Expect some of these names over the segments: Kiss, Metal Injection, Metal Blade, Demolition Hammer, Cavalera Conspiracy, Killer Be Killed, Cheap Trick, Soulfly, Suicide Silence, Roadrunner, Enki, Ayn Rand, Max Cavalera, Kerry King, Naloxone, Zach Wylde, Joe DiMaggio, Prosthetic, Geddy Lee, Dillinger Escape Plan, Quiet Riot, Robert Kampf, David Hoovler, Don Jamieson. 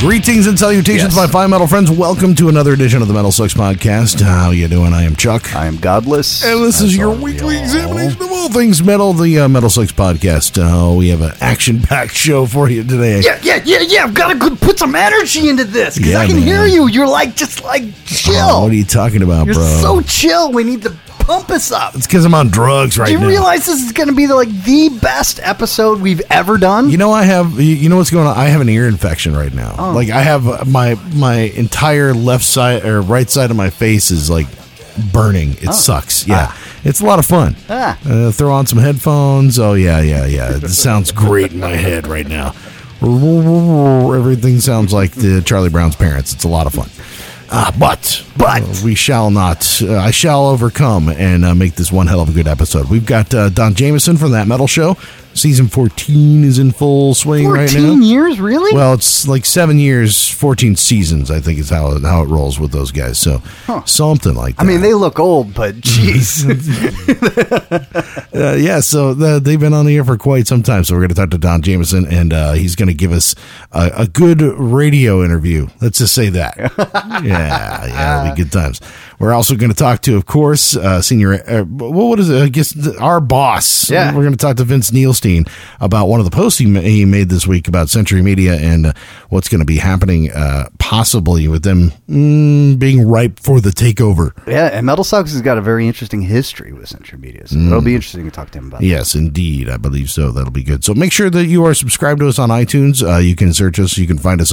Greetings and salutations, my fine metal friends. Welcome to another edition of the Metal Sucks Podcast. How you doing? I am Chuck. I am Godless. And this is your weekly examination of all things metal, the Metal Sucks Podcast. We have an action-packed show for you today. Yeah. I've got to put some energy into this, because I can hear you. You're like, just like, chill. What are you talking about, bro? You're so chill. We need to pump us up. It's because I'm on drugs right now. Do you realize this is going to be the best episode we've ever done? You know, you know what's going on? I have an ear infection right now. Oh. I have my entire left side or right side of my face is burning. It sucks. Yeah. It's a lot of fun. Throw on some headphones. Oh, yeah. It sounds great in my head right now. Everything sounds like the Charlie Brown's parents. It's a lot of fun. But we shall not. I shall overcome and make this one hell of a good episode. We've got Don Jamieson from That Metal Show. Season 14 is in full swing right now. 14 years, really? Well, it's 7 years, 14 seasons. I think is how it rolls with those guys. So something like that. I mean, they look old, but jeez. So they've been on the air for quite some time. So we're going to talk to Don Jamieson, and he's going to give us a good radio interview. Let's just say that. Yeah. Yeah, it'll be good times. We're also going to talk to, of course, our boss. Yeah. We're going to talk to Vince Neilstein about one of the posts he made this week about Century Media and what's going to be happening possibly with them being ripe for the takeover. Yeah, and Metal Sucks has got a very interesting history with Century Media, so it'll be interesting to talk to him about. Yes, indeed. I believe so. That'll be good. So make sure that you are subscribed to us on iTunes. You can search us. You can find us.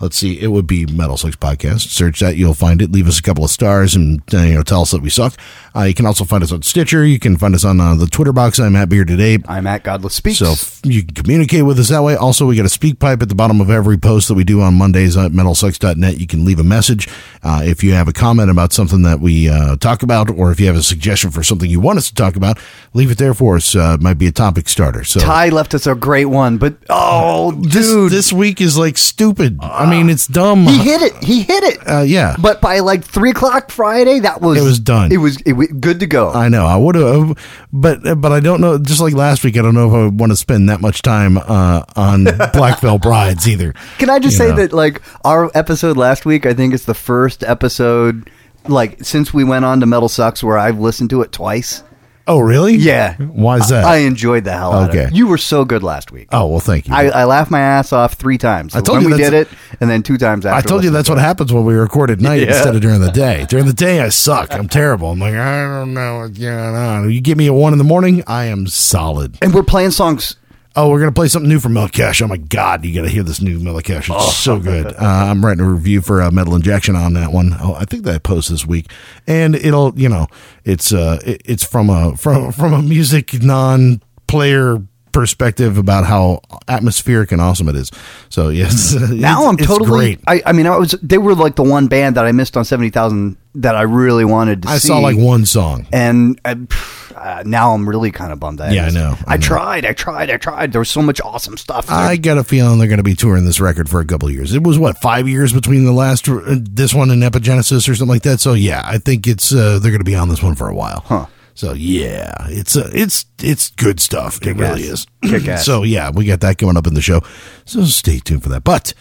Let's see. It would be Metal Sucks Podcast. Search that. You'll find it. Leave us a couple of stars and tell us that we suck. You can also find us on Stitcher. You can find us on the Twitter box. I'm at Beer Today. I'm at Godless Speaks. So you can communicate with us that way. Also, we got a speak pipe at the bottom of every post that we do on Mondays at metalsucks.net. You can leave a message. If you have a comment about something that we talk about, or if you have a suggestion for something you want us to talk about, leave it there for us. It might be a topic starter. So Ty left us a great one, but dude. This week is stupid. I mean, it's dumb. He hit it. Yeah. But by 3:00 Friday, it was done. It was good to go. I know. I would have, but I don't know. Just like last week, I don't know if I would want to spend that much time on Black Veil Brides either. Can I just say that our episode last week, I think it's the first episode since we went on to Metal Sucks where I've listened to it twice. Oh, really? Yeah. Why is that? I enjoyed the hell out of it. You were so good last week. Oh, well, thank you. I laughed my ass off 3 times. So I told you we did it, and then 2 times after. I told you that's what happens when we record at night instead of during the day. During the day, I suck. I'm terrible. I'm I don't know what's going on. You give me a 1 in the morning, I am solid. And we're playing songs. Oh, we're going to play something new from Melechesh. Oh, my God. You got to hear this new Melechesh. It's so good. I'm writing a review for Metal Injection on that one. Oh, I think that I post this week. And it'll, it's from a music non-player perspective about how atmospheric and awesome it is. So, yes. Now I'm totally great. They were the one band that I missed on 70,000 that I really wanted to see. I saw one song. And now I'm really kind of bummed out. Yeah, I know. I tried. There was so much awesome stuff there. I got a feeling they're going to be touring this record for a couple of years. It was, 5 years between the last, this one and Epigenesis or something like that? So, yeah, I think it's, they're going to be on this one for a while. Huh. So, yeah, it's good stuff. Kick it ass. Really is. Kick ass. So, yeah, we got that coming up in the show. So stay tuned for that. But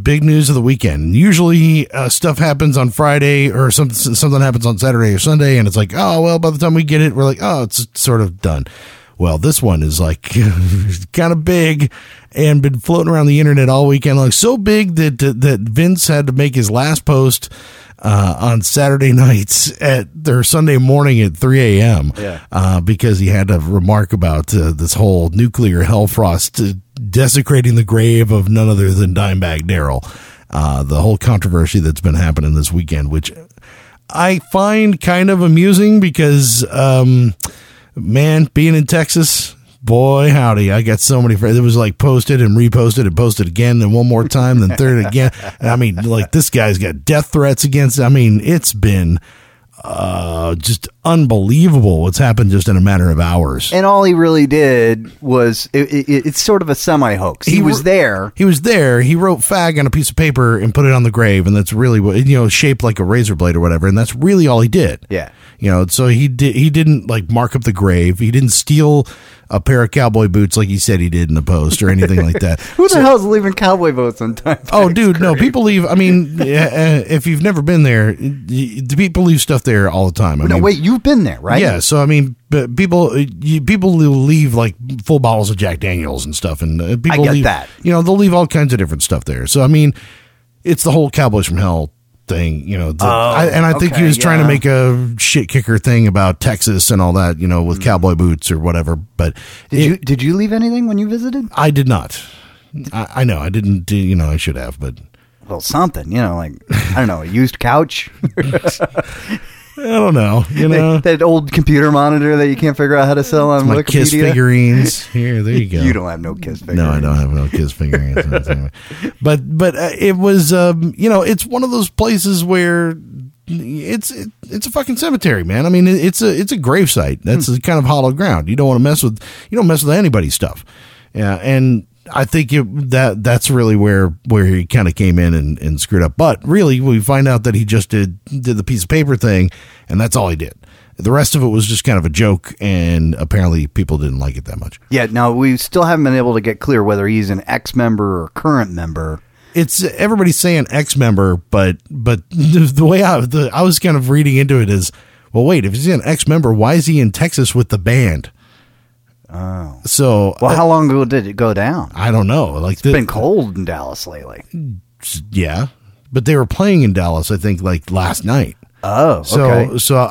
big news of the weekend. Usually stuff happens on Friday or something happens on Saturday or Sunday. And it's by the time we get it, we're it's sort of done. Well, this one is kind of big and been floating around the internet all weekend. So big that Vince had to make his last post on Saturday nights or Sunday morning at 3 a.m. Because he had a remark about this whole nuclear Hellfrost desecrating the grave of none other than Dimebag Darrell. The whole controversy that's been happening this weekend, which I find kind of amusing because, man, being in Texas, boy howdy, I got so many friends. It was like posted and reposted and posted again, then one more time, then third again. I mean, like, this guy's got death threats against, I mean, it's been just unbelievable what's happened just in a matter of hours. And all he really did was it's sort of a semi hoax. He was there. He wrote fag on a piece of paper and put it on the grave. And that's really what, you know, shaped like a razor blade or whatever. And that's really all he did. Yeah. You know, so he didn't like mark up the grave. He didn't steal a pair of cowboy boots like he said he did in the post or anything like that. Who the hell's leaving cowboy boots on time? Oh, dude, grave? No, people leave. I mean, if you've never been there, people leave stuff there all the time. Wait, you've been there, right? Yeah, so I mean, but people leave like full bottles of Jack Daniels and stuff, and people leave that. You know, they'll leave all kinds of different stuff there. So I mean, it's the whole Cowboys from Hell thing, you know, I think he was trying to make a shit kicker thing about Texas and all that, you know, with cowboy boots or whatever. But did you leave anything when you visited? I did not. I know I didn't. You know, I should have, but well, something, you know, like I don't know, a used couch. I don't know, you know, that old computer monitor that you can't figure out how to sell on Wikipedia. Kiss figurines. Here, there you go. You don't have no Kiss figurines. No, I don't have no Kiss figurines. But it was, you know, it's one of those places where it's a fucking cemetery, man. I mean, it's a grave site. That's kind of hollow ground. You don't want to mess with anybody's stuff. Yeah, and I think that's really where he kind of came in and screwed up. But really, we find out that he just did the piece of paper thing, and that's all he did. The rest of it was just kind of a joke, and apparently people didn't like it that much. Yeah, now we still haven't been able to get clear whether he's an ex-member or current member. It's everybody's saying ex-member, but the way I was kind of reading into it is, well, wait, if he's an ex-member, why is he in Texas with the band? Oh, so well, how long ago did it go down? I don't know. Like, it's been cold in Dallas lately. Yeah, but they were playing in Dallas, I think, like last night. Oh, okay. So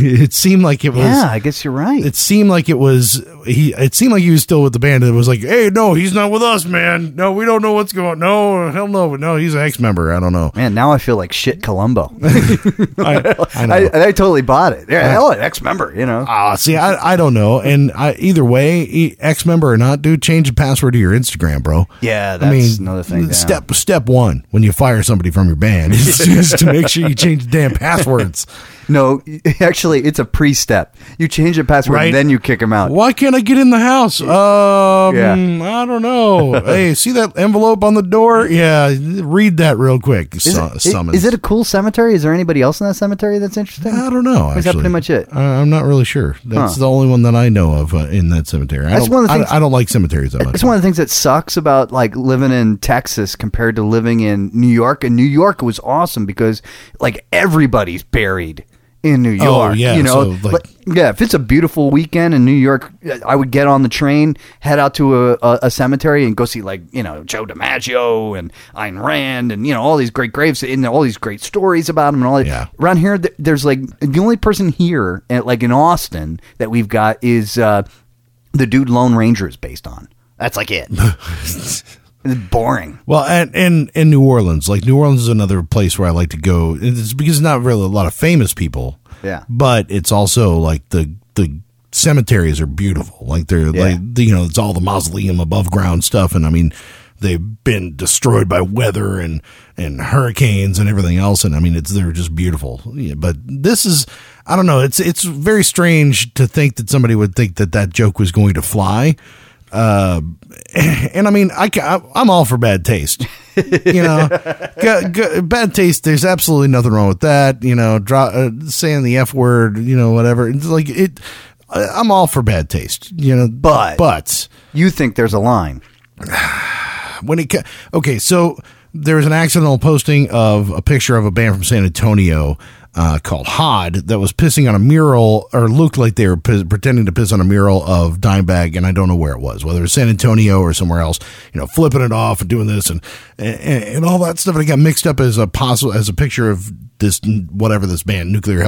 it seemed like it was. Yeah, I guess you're right. It seemed like it was. It seemed like he was still with the band. And it was like, hey, no, he's not with us, man. No, we don't know what's going on. No, hell no. No, he's an ex-member. I don't know. Man, now I feel like shit Columbo. I know. I totally bought it. Yeah, hell, an ex-member, you know. See, I don't know. And either way, ex-member or not, dude, change the password to your Instagram, bro. Yeah, that's another thing. Step one when you fire somebody from your band is just to make sure you change the damn password. No, actually, it's a pre-step. You change the password, right? And then you kick them out. Why can't I get in the house? I don't know. Hey, see that envelope on the door? Yeah, read that real quick. Is it a cool cemetery? Is there anybody else in that cemetery that's interesting? I don't know. Is that pretty much it? I'm not really sure. That's the only one that I know of in that cemetery. I don't like cemeteries that much. It's one of the things that sucks about like living in Texas compared to living in New York. And New York was awesome because like everybody buried in New York. Oh, yeah, you know, so, like, yeah, if it's a beautiful weekend in New York, I would get on the train, head out to a cemetery and go see, like, you know, Joe DiMaggio and Ayn Rand and, you know, all these great graves and all these great stories about them and all that. Yeah. Around here, there's like the only person here at, like, in Austin that we've got is the dude Lone Ranger is based on. That's like it. It's boring. Well, and New Orleans. Like, New Orleans is another place where I like to go. It's because it's not really a lot of famous people. Yeah. But it's also, like, the cemeteries are beautiful. Like, they're, you know, it's all the mausoleum above ground stuff. And, I mean, they've been destroyed by weather and hurricanes and everything else. And, I mean, they're just beautiful. Yeah, but this is, I don't know, it's very strange to think that somebody would think that joke was going to fly. And I mean, I'm all for bad taste, you know, bad taste. There's absolutely nothing wrong with that. You know, saying the F word, you know, whatever. It's like I'm all for bad taste, you know, but you think there's a line when it, okay. So there was an accidental posting of a picture of a band from San Antonio, called Hod, that was pissing on a mural, or looked like they were pretending to piss on a mural of Dimebag, and I don't know where it was, whether it was San Antonio or somewhere else, you know, flipping it off and doing this and all that stuff. And it got mixed up as a picture of this, whatever this band, Nuclear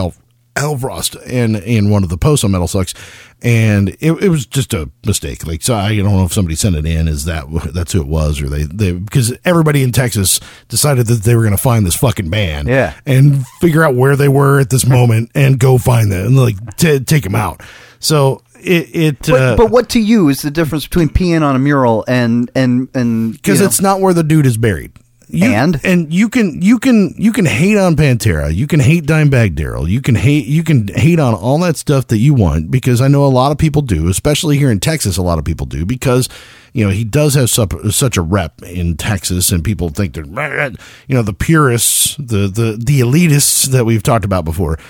Hellfrost, in one of the posts on Metal Sucks, and it was just a mistake. Like, so I don't know if somebody sent it in. Is that's who it was, or they because everybody in Texas decided that they were going to find this fucking band, yeah, and figure out where they were at this moment and go find them and like take them out. So But what to you is the difference between peeing on a mural and because it's not where the dude is buried. You can hate on Pantera, you can hate Dimebag Darrell, you can hate on all that stuff that you want, because I know a lot of people do, especially here in Texas. A lot of people do, because he does have such a rep in Texas, and people think they're the purists, the elitists that we've talked about before,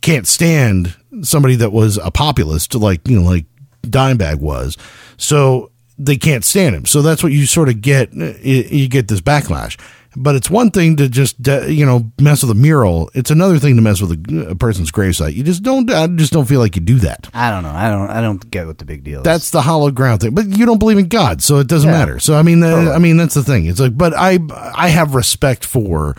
can't stand somebody that was a populist like Dimebag was. So they can't stand him. So that's what you sort of get. You get this backlash. But it's one thing to just mess with a mural. It's another thing to mess with a person's gravesite. I just don't feel like you do that. I don't know. I don't get what the big deal is. That's the hollow ground thing. But you don't believe in God, so it doesn't matter. So I mean that's the thing. It's like, but I have respect for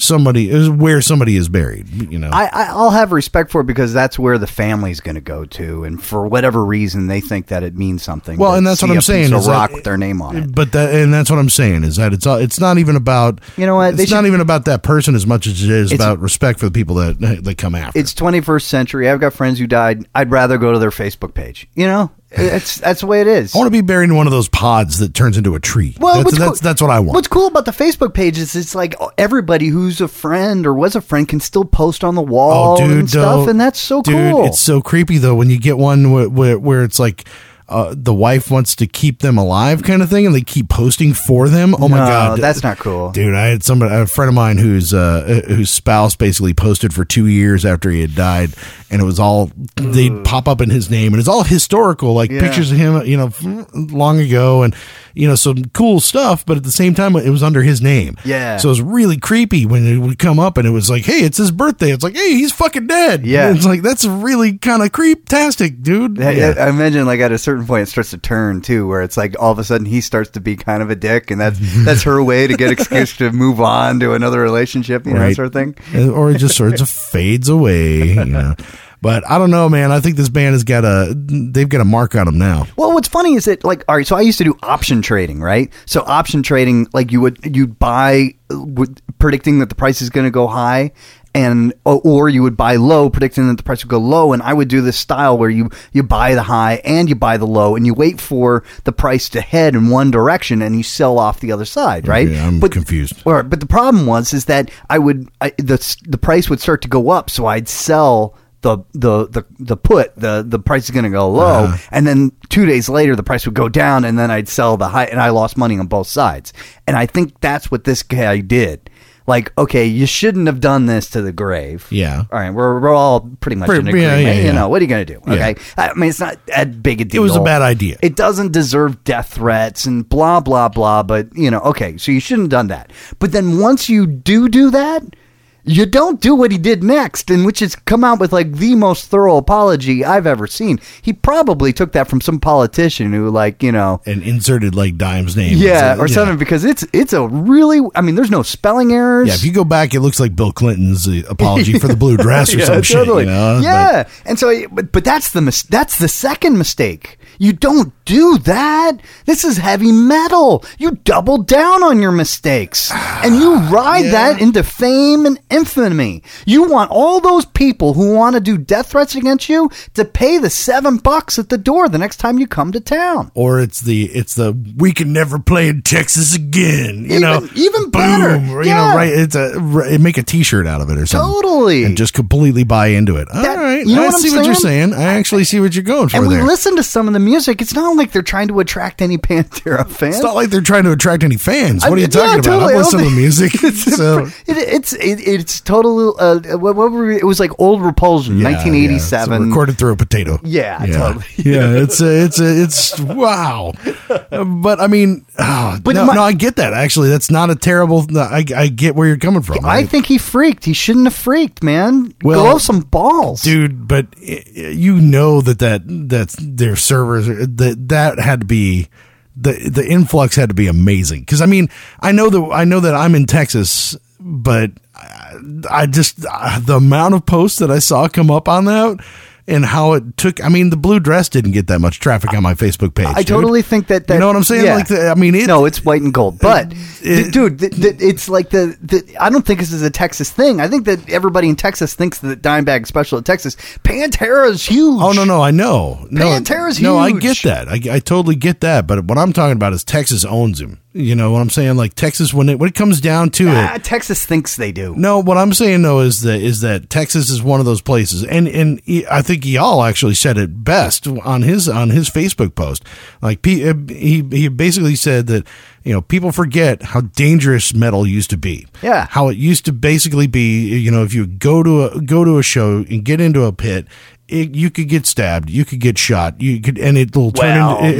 somebody is where somebody is buried. I'll have respect for it, because that's where the family's going to go to, and for whatever reason they think that it means something. Well, and that's what I'm saying. A rock with their name on it. But that's what I'm saying is that it's not even about even about that person as much as it is about respect for the people that come after. It's 21st century. I've got friends who died. I'd rather go to their Facebook page. That's the way it is. I want to be buried in one of those pods that turns into a tree. Well, that's what I want. What's cool about the Facebook page is it's like everybody who's a friend or was a friend can still post on the wall and stuff, and that's so cool. It's so creepy though when you get one where it's like the wife wants to keep them alive kind of thing, and they keep posting for them. Oh my God, that's not cool, dude. I had a friend of mine whose spouse basically posted for 2 years after he had died, and it was all they'd pop up in his name, and it's all historical, pictures of him, long ago, and some cool stuff. But at the same time, it was under his name. Yeah. So it was really creepy when it would come up, and it was like, hey, it's his birthday. It's like, hey, he's fucking dead. Yeah. And it's like, that's really kind of creep-tastic, dude. Yeah. I imagine at a certain point it starts to turn too, where it's like all of a sudden he starts to be kind of a dick, and that's her way to get excuse to move on to another relationship, that sort of thing, or it just sort of fades away. But I don't know, man. I think this band has got they've got a mark on them now. Well, what's funny is that, all right, so I used to do option trading, right? So option trading, you'd buy predicting that the price is going to go high, or you would buy low predicting that the price would go low. And I would do this style where you buy the high and you buy the low, and you wait for the price to head in one direction and you sell off the other side, right? Yeah, I'm confused. But the problem was that the price would start to go up, so I'd sell the put, the price is going to go low, and then 2 days later the price would go down, and then I'd sell the high, and I lost money on both sides. And I think that's what this guy did. Okay, you shouldn't have done this to the grave. Yeah. All right, we're all pretty much in agreement. Yeah. What are you going to do? Okay. Yeah. I mean, it's not that big a deal. It was a bad idea. It doesn't deserve death threats and blah, blah, blah, but, okay, so you shouldn't have done that. But then once you do that, you don't do what he did next, and which is come out with the most thorough apology I've ever seen. He probably took that from some politician who and inserted Dime's name. Yeah, or something, because it's a really, there's no spelling errors. Yeah, if you go back, it looks like Bill Clinton's apology for the blue dress or some totally. Shit. Yeah, but. And so, but that's the second mistake. You don't do that. This is heavy metal. You double down on your mistakes, and you ride that into fame and infamy. You want all those people who want to do death threats against you to pay the $7 at the door the next time you come to town. Or it's the we can never play in Texas again. Even better. Boom, right? Make a T-shirt out of it or something. Totally. And just completely buy into it. All right. I see what you're saying. I actually see what you're going for. And we listen to some of the music. It's not like they're trying to attract any Pantera fans. It's not like they're trying to attract any fans. What are you talking about? Totally. I listen to music. It's total. It was like Old Repulsion, 1987, so recorded through a potato. Yeah. Totally. It's wow. But I get that. Actually, that's not a terrible. I get where you're coming from. I think he freaked. He shouldn't have freaked, man. Well, blow some balls, dude. But that's their servers. That had to be. The influx had to be amazing, because I know that I'm in Texas, but I just the amount of posts that I saw come up on that and how it took. I mean, the blue dress didn't get that much traffic on my Facebook page. I totally think that you know what I'm saying? Yeah. Like, I mean, it's white and gold, but it's like I don't think this is a Texas thing. I think that everybody in Texas thinks that Dimebag special at Texas. Pantera's huge. Oh no, I know. No, Pantera's huge. No, I get that. I totally get that. But what I'm talking about is Texas owns him. You know what I'm saying? Like Texas, when it comes down to it, Texas thinks they do. No, what I'm saying though is that Texas is one of those places, and I think y'all actually said it best on his Facebook post. Like he basically said that people forget how dangerous metal used to be. Yeah, how it used to basically be. If you go to a show and get into a pit. You could get stabbed. You could get shot. It'll get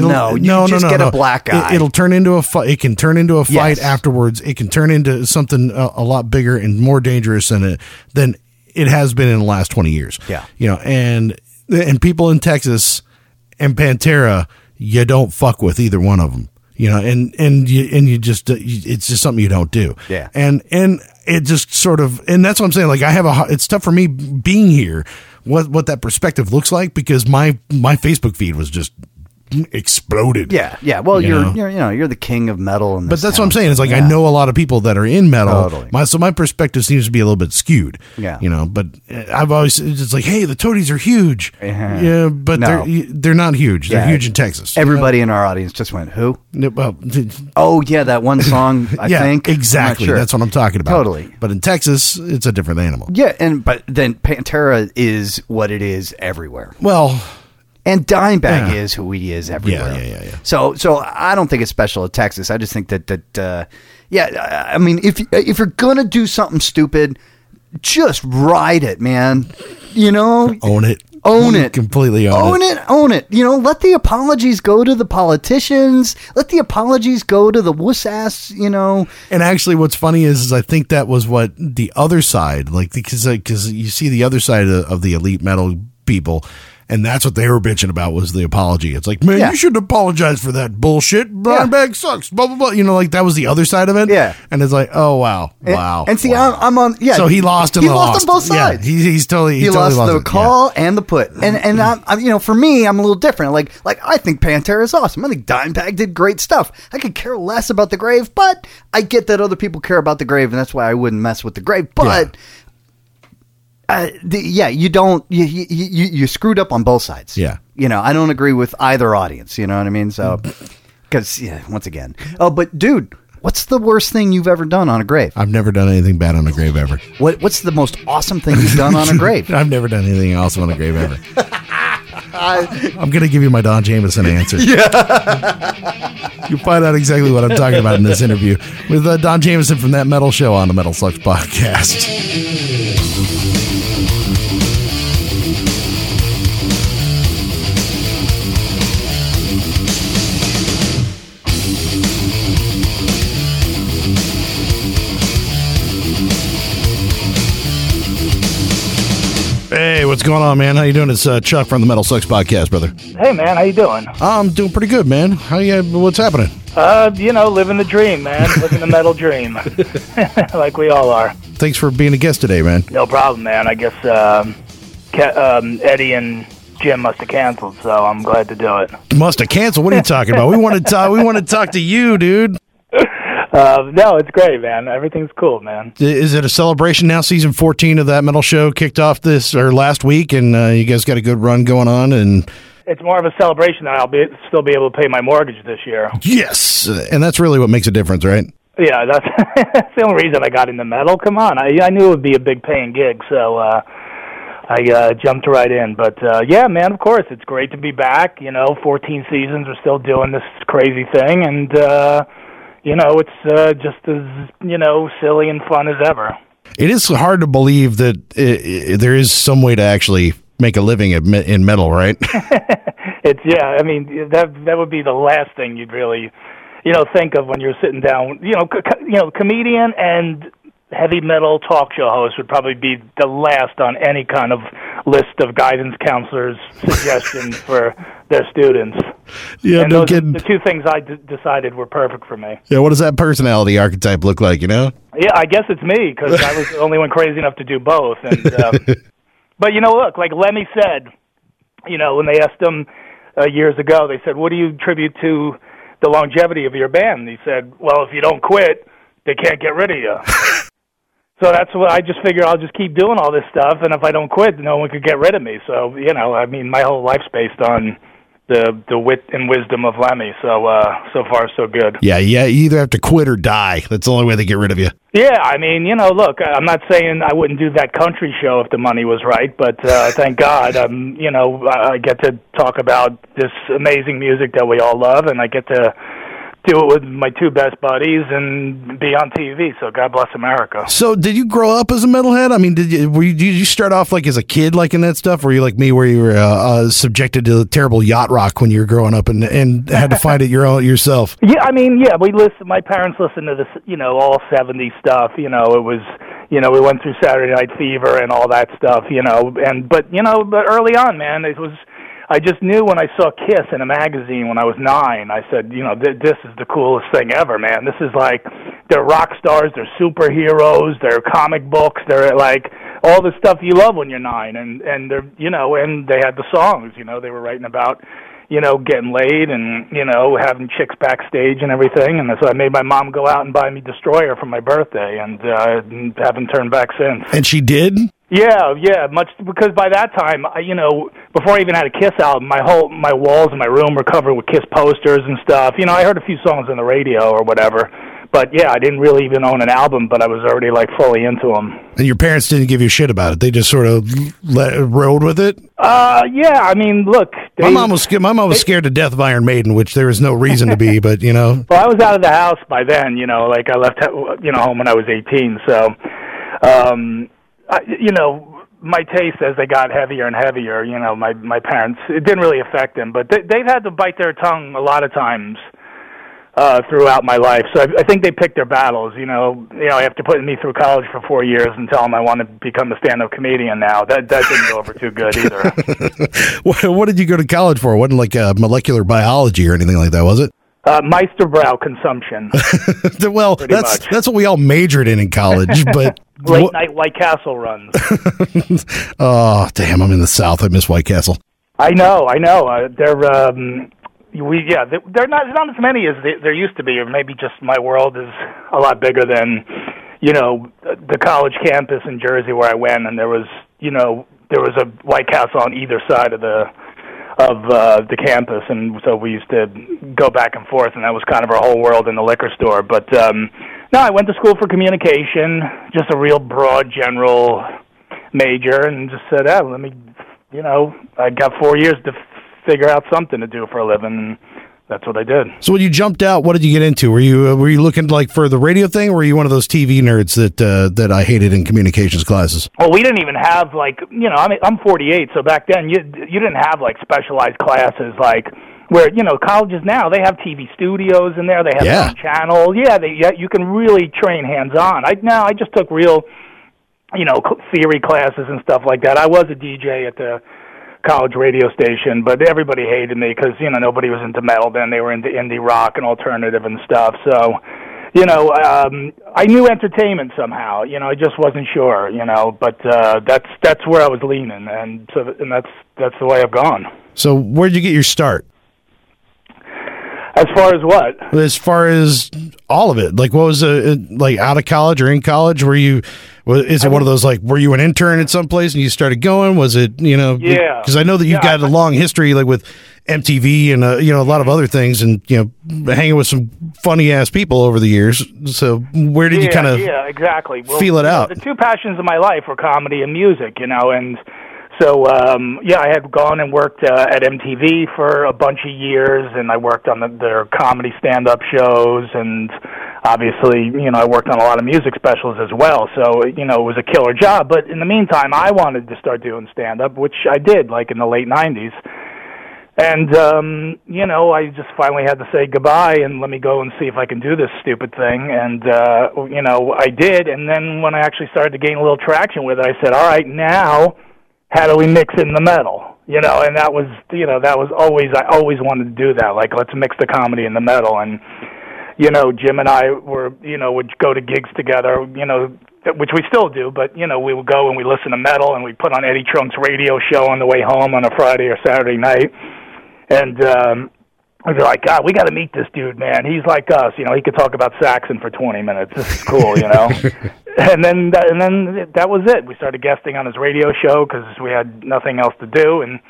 a black eye. It'll turn into a fight. It can turn into a fight afterwards. It can turn into something a lot bigger and more dangerous than it has been in the last 20 years. Yeah, and people in Texas and Pantera, you don't fuck with either one of them. And you just it's just something you don't do. Yeah, and it just sort of, and that's what I'm saying. Like it's tough for me being here. What that perspective looks like, because my Facebook feed was just exploded. Yeah. Well, you're the king of metal, but that's what I'm saying. It's like I know a lot of people that are in metal. Totally. So my perspective seems to be a little bit skewed. Yeah, But I've always it's like, hey, the Toadies are huge. Uh-huh. Yeah, but they're not huge. They're huge in Texas. Everybody in our audience just went, who? Well, that one song. I think exactly. Sure. That's what I'm talking about. Totally. But in Texas, it's a different animal. Yeah, but then Pantera is what it is everywhere. Well. And Dimebag is who he is everywhere. Yeah. So I don't think it's special to Texas. I just think that I mean, if you're going to do something stupid, just ride it, man. Own it. Own it. Completely own it. Let the apologies go to the politicians. Let the apologies go to the wuss ass, And actually what's funny is I think that was what the other side, like, because you see the other side of the elite metal people. And that's what they were bitching about was the apology. It's like, man, you should apologize for that bullshit. Dimebag sucks. Blah, blah, blah. Like that was the other side of it. Yeah. And it's like, oh, wow. Wow. And see, wow. I'm on. Yeah. So he lost and lost. He lost on both sides. Yeah, he's totally. He totally lost the call and the put. And I'm, for me, I'm a little different. Like I think Pantera is awesome. I think Dimebag did great stuff. I could care less about the grave, but I get that other people care about the grave. And that's why I wouldn't mess with the grave. But. Yeah. You don't. You screwed up on both sides. Yeah. I don't agree with either audience. You know what I mean? So, because once again. Oh, but dude, what's the worst thing you've ever done on a grave? I've never done anything bad on a grave ever. What's the most awesome thing you've done on a grave? I've never done anything awesome on a grave ever. I'm gonna give you my Don Jamieson answer. Yeah. You'll find out exactly what I'm talking about in this interview with Don Jamieson from That Metal Show on the Metal Sucks Podcast. Hey, what's going on, man? How you doing? It's Chuck from the Metal Sucks Podcast, brother. Hey, man. How you doing? I'm doing pretty good, man. What's happening? Living the dream, man. Living the metal dream. Like we all are. Thanks for being a guest today, man. No problem, man. I guess Eddie and Jim must have canceled, so I'm glad to do it. Must have canceled? What are you talking about? We want to talk to you, dude. No, it's great, man. Everything's cool, man. Is it a celebration now? Season 14 of That Metal Show kicked off last week, and you guys got a good run going on. And it's more of a celebration that I'll still be able to pay my mortgage this year. Yes, and that's really what makes a difference, right? Yeah, that's the only reason I got into metal. Come on, I knew it would be a big paying gig, so I jumped right in. But yeah, man, of course, it's great to be back. 14 seasons, we're still doing this crazy thing, and. It's just as, silly and fun as ever. It is hard to believe that there is some way to actually make a living in metal, right? I mean, that would be the last thing you'd really, think of when you're sitting down. Comedian and heavy metal talk show host would probably be the last on any kind of list of guidance counselors' suggestions for their students. Yeah, and no kidding. The two things I decided were perfect for me. Yeah, what does that personality archetype look like, Yeah, I guess it's me, because I was the only one crazy enough to do both. And, but, look, like Lemmy said, you know, when they asked him years ago, they said, what do you attribute to the longevity of your band? And he said, well, if you don't quit, they can't get rid of you. So that's what I just figure. I'll just keep doing all this stuff, and if I don't quit, no one could get rid of me. So, you know, I mean, my whole life's based on the wit and wisdom of Lemmy. So so far, so good. Yeah, you either have to quit or die. That's the only way they get rid of you. Yeah, I mean, you know, look, I'm not saying I wouldn't do that country show if the money was right, but thank God, you know, I get to talk about this amazing music that we all love, and I get to do it with my two best buddies and be on TV. So God bless America. So did you grow up as a metalhead? I mean, did you start off like as a kid, like in that stuff? Were you like me, where you were subjected to terrible yacht rock when you were growing up and had to find it yourself? Yeah, I mean, yeah, my parents listened to this, you know, all 70s stuff. You know, it was, you know, we went through Saturday Night Fever and all that stuff, you know, but early on, man, I just knew when I saw Kiss in a magazine when I was 9, I said, you know, this is the coolest thing ever, man. This is like, they're rock stars, they're superheroes, they're comic books, they're like all the stuff you love when you're 9. And they're, you know, and they had the songs, you know, they were writing about, you know, getting laid and, you know, having chicks backstage and everything. And so I made my mom go out and buy me Destroyer for my birthday, and haven't turned back since. And she did? Yeah, much, because by that time, you know, before I even had a Kiss album, my walls in my room were covered with Kiss posters and stuff. You know, I heard a few songs on the radio or whatever, but yeah, I didn't really even own an album, but I was already like fully into them. And your parents didn't give you shit about it? They just sort of rode with it? Yeah, I mean, look. My mom was scared to death of Iron Maiden, which there was no reason to be, but, you know. Well, I was out of the house by then, you know, like I left, you know, home when I was 18, so, you know, my taste as they got heavier and heavier, you know, my parents, it didn't really affect them, but they've had to bite their tongue a lot of times throughout my life. So I think they picked their battles, you know, after putting me through college for 4 years and telling them I want to become a stand-up comedian now, that didn't go over too good either. What did you go to college for? It wasn't like molecular biology or anything like that, was it? Meisterbrow consumption. Well, that's what we all majored in college, but... Late night White Castle runs. Oh, damn, I'm in the South. I miss White Castle. I know. There's not as many as there used to be, or maybe just my world is a lot bigger than, you know, the college campus in Jersey where I went, and there was a White Castle on either side of the campus, and so we used to go back and forth, and that was kind of our whole world in the liquor store. But no, I went to school for communication, just a real broad general major, and just said, let me, you know, I got 4 years to figure out something to do for a living, and that's what I did. So when you jumped out, what did you get into? Were you looking like for the radio thing, or were you one of those TV nerds that I hated in communications classes? Well, we didn't even have, like, you know, I mean, I'm 48, so back then you didn't have like specialized classes like where, you know, colleges now, they have TV studios in there, they have channels. Yeah, you can really train hands-on. I just took real, you know, theory classes and stuff like that. I was a DJ at the college radio station, but everybody hated me because, you know, nobody was into metal then. They were into indie rock and alternative and stuff. So, you know, I knew entertainment somehow. You know, I just wasn't sure, you know, but that's where I was leaning, and so that's the way I've gone. So where'd you get your start? As far as what? As far as all of it. Like, what was like out of college or in college? Were you an intern at some place and you started going? Was it, you know? Yeah. Because I know that you've got a long history, like with MTV and, you know, a lot of other things, and, you know, hanging with some funny ass people over the years. So where did you kind of feel it out? The two passions of my life were comedy and music, you know, and so, I had gone and worked at MTV for a bunch of years, and I worked on their comedy stand-up shows, and obviously, you know, I worked on a lot of music specials as well, so, you know, it was a killer job. But in the meantime, I wanted to start doing stand-up, which I did, like, in the late 90s. And, you know, I just finally had to say goodbye and let me go and see if I can do this stupid thing. And, you know, I did, and then when I actually started to gain a little traction with it, I said, all right, now... how do we mix in the metal? You know, and that was, you know, I always wanted to do that. Like, let's mix the comedy and the metal. And, you know, Jim and I would go to gigs together, you know, which we still do, but, you know, we would go and we listen to metal, and we put on Eddie Trunk's radio show on the way home on a Friday or Saturday night. And I'd be like, God, we got to meet this dude, man. He's like us. You know, he could talk about Saxon for 20 minutes. This is cool, you know. And then that was it. We started guesting on his radio show because we had nothing else to do, and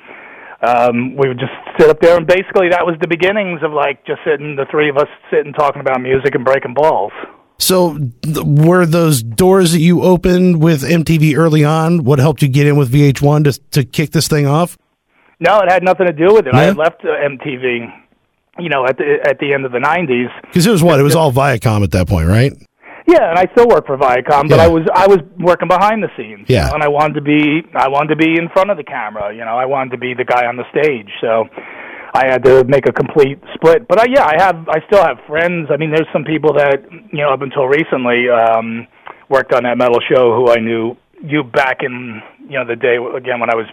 we would just sit up there, and basically that was the beginnings of, like, just sitting, the three of us sitting, talking about music and breaking balls. So were those doors that you opened with MTV early on what helped you get in with VH1 to kick this thing off? No, it had nothing to do with it. Yeah. I had left MTV, you know, at the end of the 90s. Because it was what? It was all Viacom at that point, right? Yeah, and I still work for Viacom, but yeah. I was working behind the scenes. Yeah. You know, and I wanted to be in front of the camera, you know. I wanted to be the guy on the stage. So I had to make a complete split. But I still have friends. I mean, there's some people that, you know, up until recently worked on That Metal Show who I knew back in, you know, the day again when I was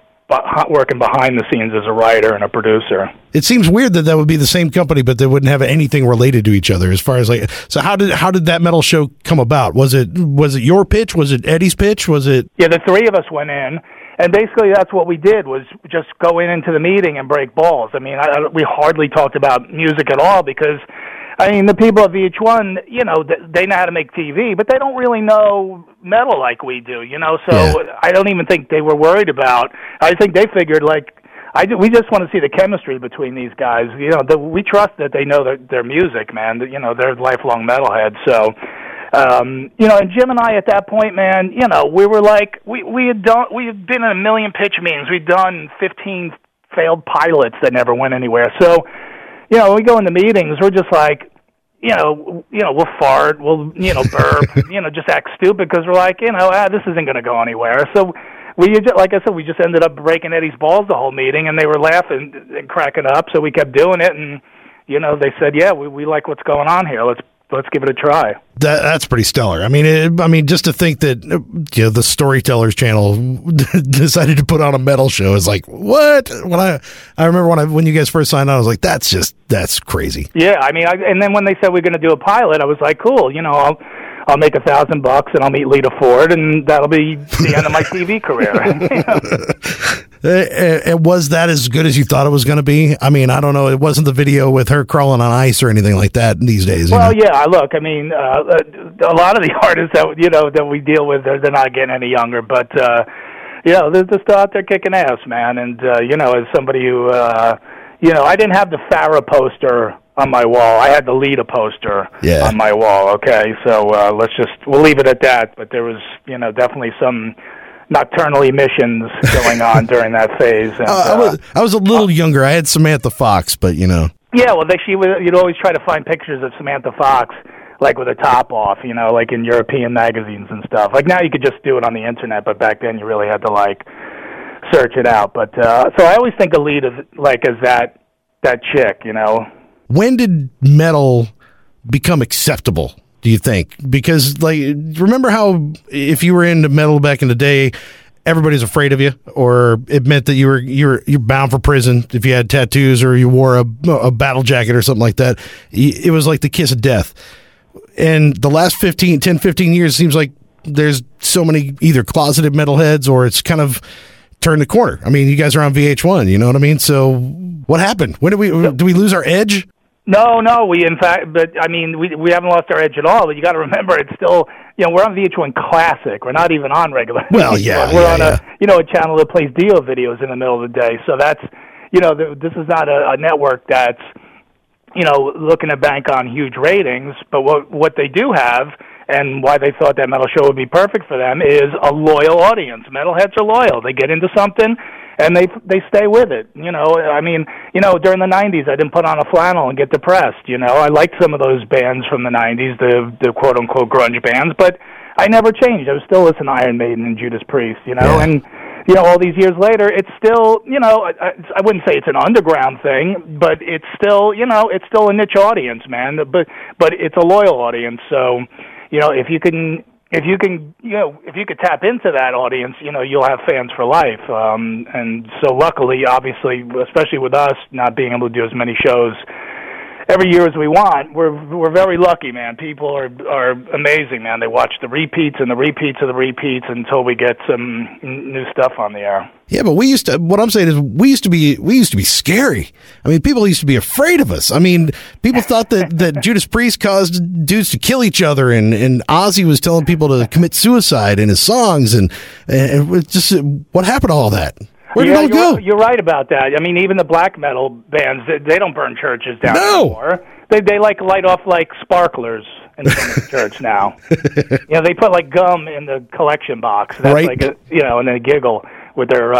working behind the scenes as a writer and a producer. It seems weird that would be the same company, but they wouldn't have anything related to each other as far as like. So how did That Metal Show come about? Was it your pitch? Was it Eddie's pitch? Was it? Yeah, the three of us went in, and basically that's what we did was just go into the meeting and break balls. I mean, we hardly talked about music at all because, I mean, the people of VH1, you know, they know how to make TV, but they don't really know metal like we do, you know? So yeah. I don't even think they were worried about. I think they figured, like, we just want to see the chemistry between these guys. You know, we trust that they know their music, man. You know, they're lifelong metalheads. So, you know, and Jim and I at that point, man, you know, we were like, we had been in a million pitch meetings. We'd done 15 failed pilots that never went anywhere. So, you know, when we go into meetings, we're just like, you know, we'll fart, we'll, you know, burp, you know, just act stupid because we're like, you know, this isn't going to go anywhere. So we, like I said, we just ended up breaking Eddie's balls the whole meeting, and they were laughing and cracking up. So we kept doing it, and, you know, they said, yeah, we like what's going on here. Let's give it a try. That's pretty stellar. I mean, just to think that, you know, the Storytellers Channel decided to put on a metal show is like, what? When I remember when you guys first signed on, I was like, that's crazy. Yeah, I mean, and then when they said we're going to do a pilot, I was like, cool. You know, I'll make $1,000 and I'll meet Lita Ford, and that'll be the end of my TV career. And was that as good as you thought it was going to be? I mean, I don't know. It wasn't the video with her crawling on ice or anything like that these days. Well, you know? Yeah. Look, I mean, a lot of the artists that, you know, that we deal with, they're not getting any younger. But, you know, they're still out there kicking ass, man. And, you know, as somebody who, you know, I didn't have the Farrah poster on my wall. I had the Lita poster on my wall, okay? So we'll leave it at that. But there was, you know, definitely some nocturnal emissions going on during that phase. And, I was a little younger. I had Samantha Fox, but, you know. Yeah, well, you'd always try to find pictures of Samantha Fox, like with a top off, you know, like in European magazines and stuff. Like now you could just do it on the internet, but back then you really had to, like, search it out. But so I always think of Lita, like, as that chick, you know. When did metal become acceptable, do you think? Because, like, remember how if you were into metal back in the day, everybody's afraid of you, or it meant that you're bound for prison if you had tattoos or you wore a battle jacket or something like that. It was like the kiss of death. And the last 10-15 years, it seems like there's so many either closeted metalheads or it's kind of turned the corner. I mean, you guys are on VH1, you know what I mean? So what happened? When did we lose our edge? No, we haven't lost our edge at all. But you got to remember, it's still, you know, we're on VH1 Classic. We're not even on regular. Well, yeah, we're on a channel that plays deal videos in the middle of the day. So that's, you know, this is not a network that's, you know, looking to bank on huge ratings. But what they do have, and why they thought That Metal Show would be perfect for them, is a loyal audience. Metalheads are loyal. They get into something and they stay with it. You know, I mean, you know, during the 90s, I didn't put on a flannel and get depressed, you know. I liked some of those bands from the 90s, the quote-unquote grunge bands, but I never changed. I was still listening to Iron Maiden and Judas Priest, you know. Yeah. And, you know, all these years later, it's still, you know, I wouldn't say it's an underground thing, but it's still, you know, it's still a niche audience, man, but it's a loyal audience. So, you know, if you could tap into that audience, you know, you'll have fans for life. And so luckily, obviously, especially with us not being able to do as many shows every year as we want. We're very lucky, man. People are amazing, man. They watch the repeats and the repeats of the repeats until we get some new stuff on the air. Yeah, but we used to. What I'm saying is, we used to be scary. I mean, people used to be afraid of us. I mean, people thought that Judas Priest caused dudes to kill each other, and Ozzy was telling people to commit suicide in his songs, and just what happened to all that? Where did it all go? You're right about that. I mean, even the black metal bands, they don't burn churches down anymore. They like light off like sparklers in the church now. You know, they put like gum in the collection box. That's right. Like and they giggle with their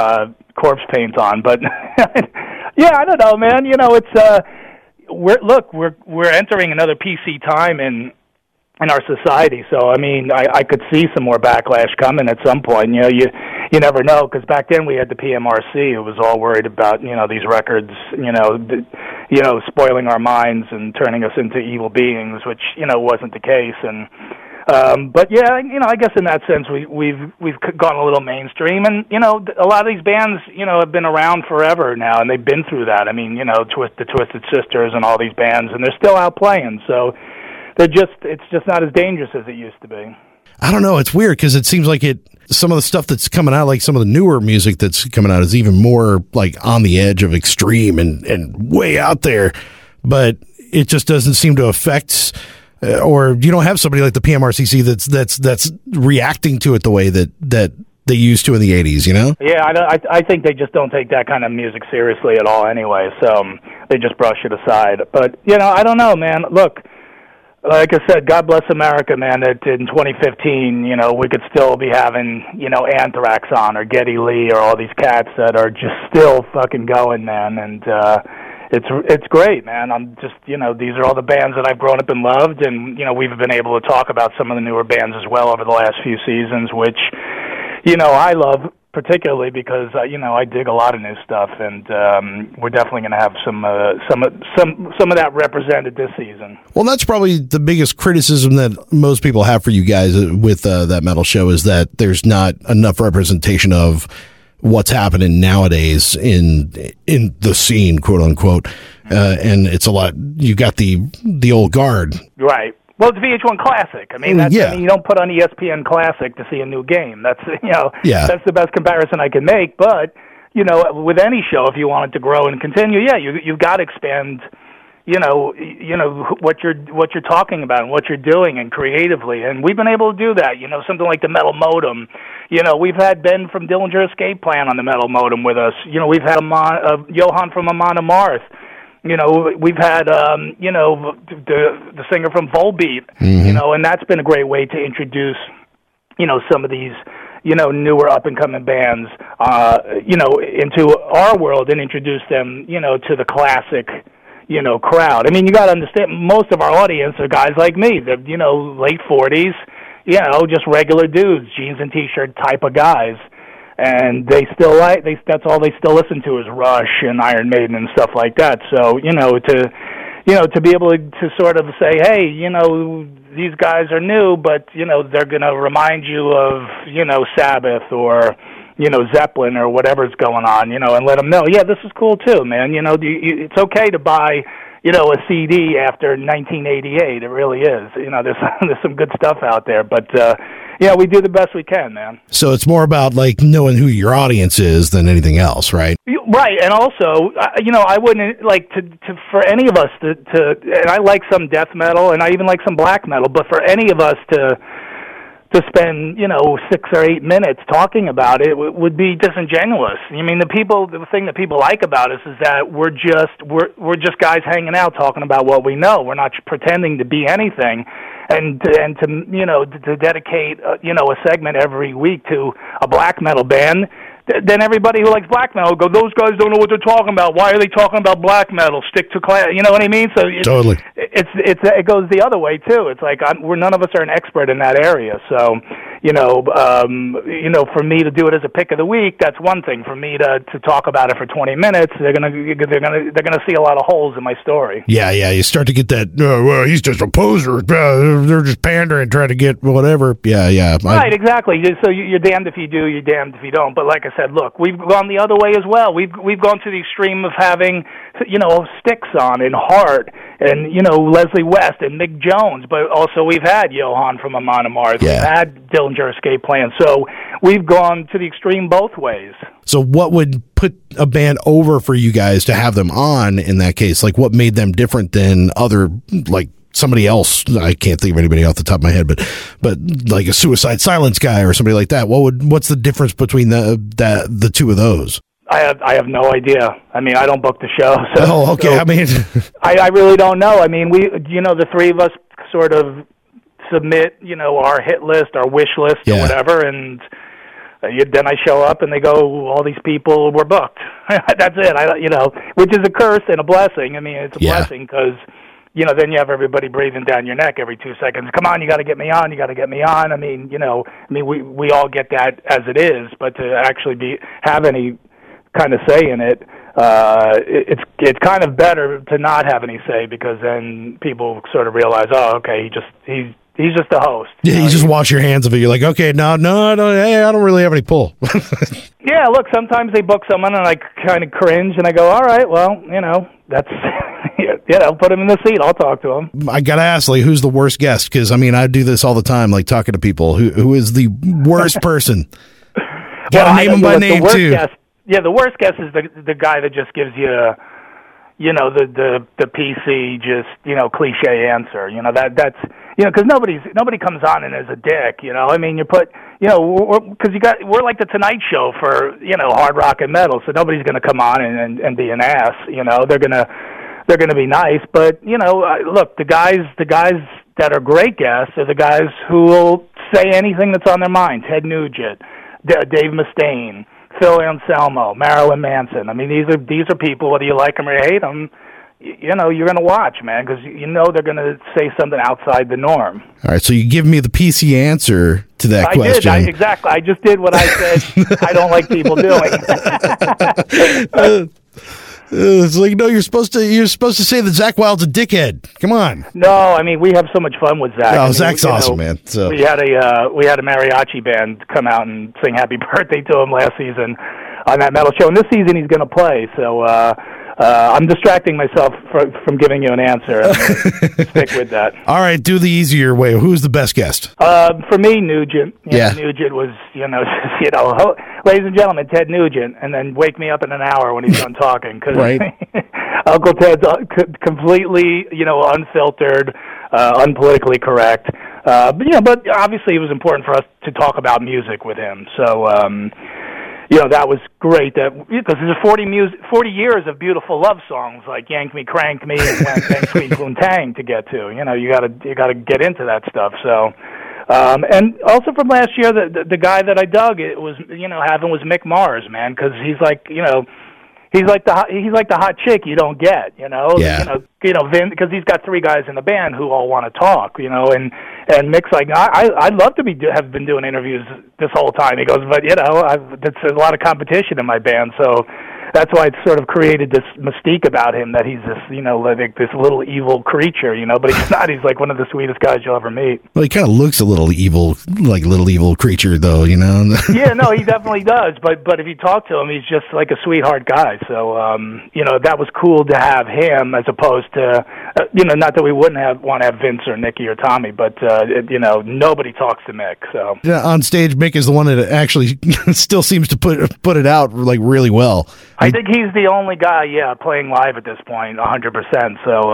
corpse paint on. But yeah, I don't know, man. You know, it's we're entering another PC time in our society. So I mean, I could see some more backlash coming at some point. You know, you never know, because back then we had the PMRC, who was all worried about these records, spoiling our minds and turning us into evil beings, which wasn't the case. And but yeah, I guess in that sense we've gone a little mainstream, and a lot of these bands have been around forever now, and they've been through that. I mean, the Twisted Sisters and all these bands, and they're still out playing. So it's just not as dangerous as it used to be. I don't know. It's weird because it seems like some of the stuff that's coming out, like some of the newer music that's coming out, is even more like on the edge of extreme and way out there. But it just doesn't seem to affect, or you don't have somebody like the PMRCC that's reacting to it the way that they used to in the 80s, Yeah, I think they just don't take that kind of music seriously at all anyway. So they just brush it aside. But, I don't know, man. Look. Like I said, God bless America, man, that in 2015, we could still be having, Anthrax on or Geddy Lee or all these cats that are just still fucking going, man. And it's great, man. I'm just, these are all the bands that I've grown up and loved. And, we've been able to talk about some of the newer bands as well over the last few seasons, which, I love particularly because, I dig a lot of new stuff. And we're definitely going to have some of that represented this season. Well, that's probably the biggest criticism that most people have for you guys with That Metal Show, is that there's not enough representation of what's happening nowadays in the scene, quote unquote. And it's a lot. You got the old guard, right? Well, it's VH1 Classic. I mean, that's, yeah. I mean, you don't put on ESPN Classic to see a new game. That's that's the best comparison I can make. But with any show, if you want it to grow and continue, you've got to expand. What you're talking about and what you're doing, and creatively, and we've been able to do that. Something like the Metal Modem. We've had Ben from Dillinger Escape Plan on the Metal Modem with us. We've had Johan from Amon Amarth. We've had, the singer from Volbeat, mm-hmm. And that's been a great way to introduce, some of these, newer up-and-coming bands, into our world and introduce them, to the classic, crowd. I mean, you got to understand, most of our audience are guys like me, they're, late 40s, just regular dudes, jeans and T-shirt type of guys. And they still that's all they still listen to is Rush and Iron Maiden and stuff like that. So, to be able to sort of say, hey, these guys are new, but, they're going to remind you of, Sabbath or, Zeppelin or whatever's going on, and let them know, yeah, this is cool too, man. It's okay to buy, a CD after 1988. It really is. There's some good stuff out there, but, yeah, we do the best we can, man. So it's more about, like, knowing who your audience is than anything else, right? Right, and also, I wouldn't, like, to for any of us to and I like some death metal, and I even like some black metal, but for any of us to spend, 6 or 8 minutes talking about it would be disingenuous. I mean, the thing that people like about us is that we're just guys hanging out talking about what we know. We're not pretending to be anything. And to dedicate a segment every week to a black metal band, then everybody who likes black metal will go, those guys don't know what they're talking about. Why are they talking about black metal? Stick to class. You know what I mean? So totally. It goes the other way too. It's like we're none of us are an expert in that area. So for me to do it as a pick of the week, that's one thing. For me to talk about it for 20 minutes, they're gonna see a lot of holes in my story. Yeah. You start to get that. Well, he's just a poser. They're just pandering, trying to get whatever. Yeah. Right, exactly. So you're damned if you do, you're damned if you don't. But like I said, look, we've gone the other way as well. We've gone to the extreme of having, Styx on and Hart and Leslie West and Mick Jones, but also we've had Johan from Amon Amarth. Yeah. We've had Dillinger Escape Plan. So we've gone to the extreme both ways. So what would put a band over for you guys to have them on in that case? Like, what made them different than other, like somebody else? I can't think of anybody off the top of my head, but like a Suicide Silence guy or somebody like that. What's the difference between the two of those? I have no idea. I mean, I don't book the show. So, oh, okay. So I mean, I really don't know. I mean, the three of us sort of submit, our hit list, our wish list, or whatever, and then I show up and they go, all these people were booked. That's it. Which is a curse and a blessing. I mean, it's a blessing because then you have everybody breathing down your neck every 2 seconds. Come on, you got to get me on. You got to get me on. I mean, we all get that as it is, but to actually have any kind of say in it, it's kind of better to not have any say, because then people sort of realize, oh, okay, he's just the host. Yeah, you just wash your hands of it. You're like, okay, no, I don't really have any pull. Yeah, look, sometimes they book someone and I kind of cringe and I go, all right, well, that's... put him in the seat. I'll talk to him. I gotta ask, like, who's the worst guest? Because I mean, I do this all the time, like talking to people. Who is the worst person? Gotta name him by name too. Guest, the worst guest is the guy that just gives you the PC cliche answer. Because nobody comes on and is a dick. I mean, you put because we're like the Tonight Show for hard rock and metal, so nobody's gonna come on and be an ass. They're going to be nice, but look, the guys that are great guests are the guys who will say anything that's on their mind. Ted Nugent, Dave Mustaine, Phil Anselmo, Marilyn Manson. I mean, these are people, whether you like them or hate them, you're going to watch, man, because they're going to say something outside the norm. All right, so you give me the PC answer to that question. I did, exactly. I just did what I said I don't like people doing. It's like, no, you're supposed to say that Zach Wylde's a dickhead. Come on. No, I mean, we have so much fun with Zach. Zach's awesome, man. So. We had a mariachi band come out and sing Happy Birthday to him last season on That Metal Show, and this season he's going to play. So I'm distracting myself from giving you an answer. Stick with that. All right, do the easier way. Who's the best guest? For me, Nugent. Nugent was ladies and gentlemen, Ted Nugent, and then wake me up in an hour when he's done talking, because Uncle Ted's completely unfiltered, unpolitically correct. But obviously it was important for us to talk about music with him. So. That was great. Because there's 40 years of beautiful love songs like "Yank Me, Crank Me," and "Wang Tang, Sweet Boon Tang" to get to. You gotta get into that stuff. So, and also from last year, the guy that I dug it was was Mick Mars, man, because he's like he's like the hot chick you don't get, Vince, because he's got three guys in the band who all want to talk, and Mick's like, I'd love to have been doing interviews this whole time. He goes, but there's a lot of competition in my band, so that's why it's sort of created this mystique about him that he's this, like this little evil creature, but he's not. He's like one of the sweetest guys you'll ever meet. Well, he kind of looks a little evil, like little evil creature, though, Yeah, no, he definitely does. But if you talk to him, he's just like a sweetheart guy. So, that was cool to have him, as opposed to, not that we wouldn't want to have Vince or Nicky or Tommy, but, nobody talks to Mick. So yeah, on stage, Mick is the one that actually still seems to put it out like really well. I think he's the only guy, playing live at this point, 100%. So,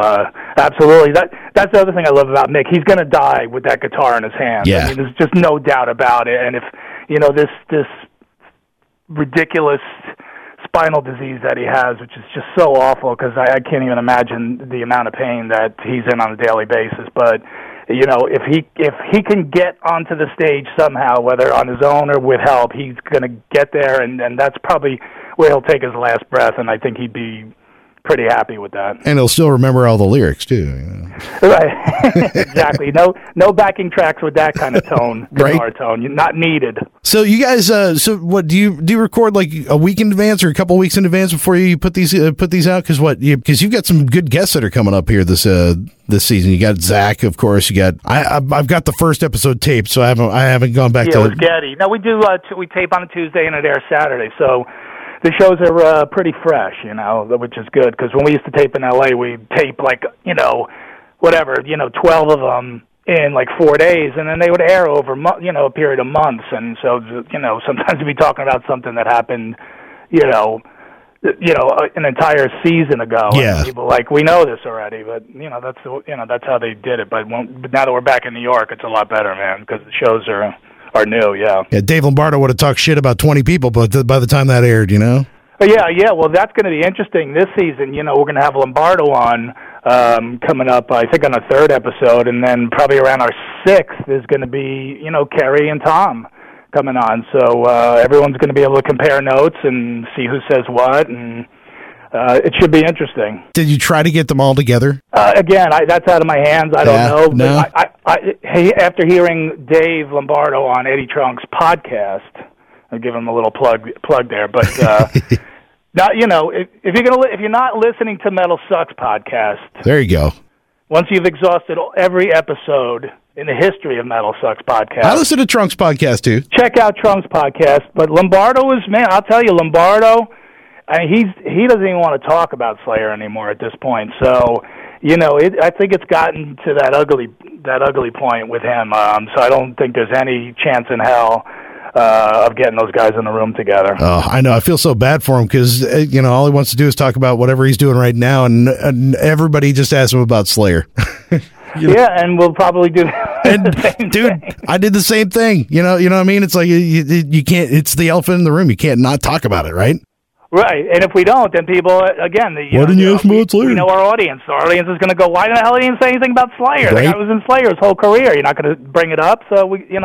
absolutely. That's the other thing I love about Mick. He's going to die with that guitar in his hand. Yeah. I mean, there's just no doubt about it. And if, this ridiculous spinal disease that he has, which is just so awful, because I can't even imagine the amount of pain that he's in on a daily basis. But, if he can get onto the stage somehow, whether on his own or with help, he's going to get there. And that's probably where he'll take his last breath, and I think he'd be pretty happy with that. And he'll still remember all the lyrics too, you know? Right. Exactly. No backing tracks with that kind of tone, guitar right? tone. Not needed. So you guys, so what do you record like a week in advance or a couple weeks in advance before you put these out? Because you've got some good guests that are coming up here this season. You got Zach, of course. You got I've got the first episode taped, so I haven't gone back to it. Getty. No, we do. We tape on a Tuesday and it airs Saturday, so. The shows are pretty fresh, you know, which is good, because when we used to tape in L.A., we'd tape, 12 of them in, 4 days, and then they would air over, a period of months, and so, sometimes we'd be talking about something that happened, an entire season ago. Yeah. And people we know this already, but, that's how they did it, but now that we're back in New York, it's a lot better, man, because the shows are new, yeah. Yeah, Dave Lombardo would have talked shit about 20 people, but by the time that aired, you know? Yeah, well, that's going to be interesting this season. We're going to have Lombardo on coming up, I think, on the third episode, and then probably around our sixth is going to be, Kerry and Tom coming on. So everyone's going to be able to compare notes and see who says what, and it should be interesting. Did you try to get them all together? That's out of my hands. I don't know. No. After hearing Dave Lombardo on Eddie Trunk's podcast, I'll give him a little plug there. But not, if you're not listening to Metal Sucks Podcast, there you go. Once you've exhausted every episode in the history of Metal Sucks Podcast. I listen to Trunk's podcast too. Check out Trunk's podcast. But Lombardo is, man, I'll tell you, Lombardo. I mean, he doesn't even want to talk about Slayer anymore at this point. So, I think it's gotten to that ugly point with him. So I don't think there's any chance in hell of getting those guys in the room together. Oh, I know. I feel so bad for him because all he wants to do is talk about whatever he's doing right now, and everybody just asks him about Slayer. Yeah, and we'll probably do that. I did the same thing. You know what I mean? It's like you can't. It's the elephant in the room. You can't not talk about it, right? Right, and if we don't, then people, again, we know our audience. Our audience is going to go, why the hell didn't he say anything about Slayer? Right? The guy was in Slayer's whole career. You're not going to bring it up, so we'll give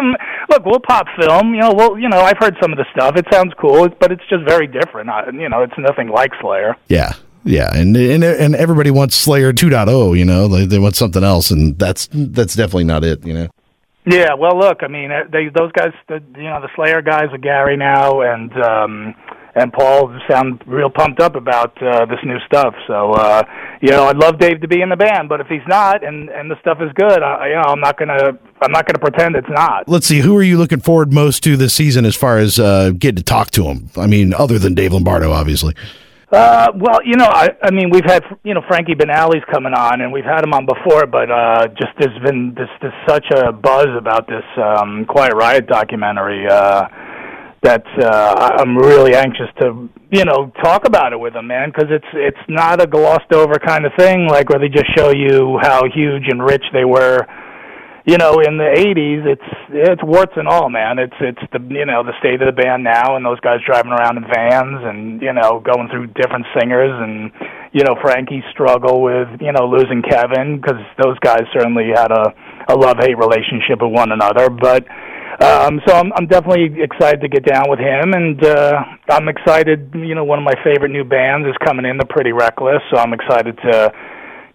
him, look, we'll pop film. I've heard some of the stuff. It sounds cool, but it's just very different. It's nothing like Slayer. Yeah. Yeah, and everybody wants Slayer 2.0, they want something else, and that's definitely not it, Yeah, well, look, I mean, those guys, the Slayer guys are Gary now, and Paul sound real pumped up about this new stuff. So, I'd love Dave to be in the band, but if he's not, and the stuff is good, I'm not gonna pretend it's not. Let's see, who are you looking forward most to this season as far as getting to talk to him? I mean, other than Dave Lombardo, obviously. I mean, we've had, Frankie Benally's coming on, and we've had him on before, but just there's been this such a buzz about this Quiet Riot documentary that I'm really anxious to, talk about it with him, man, because it's not a glossed-over kind of thing, where they just show you how huge and rich they were, in the 80s. It's warts and all, man. It's the, the state of the band now, and those guys driving around in vans and, going through different singers and, Frankie's struggle with, losing Kevin, because those guys certainly had a love-hate relationship with one another, but... so I'm definitely excited to get down with him, and I'm excited, one of my favorite new bands is coming in, the Pretty Reckless, so I'm excited to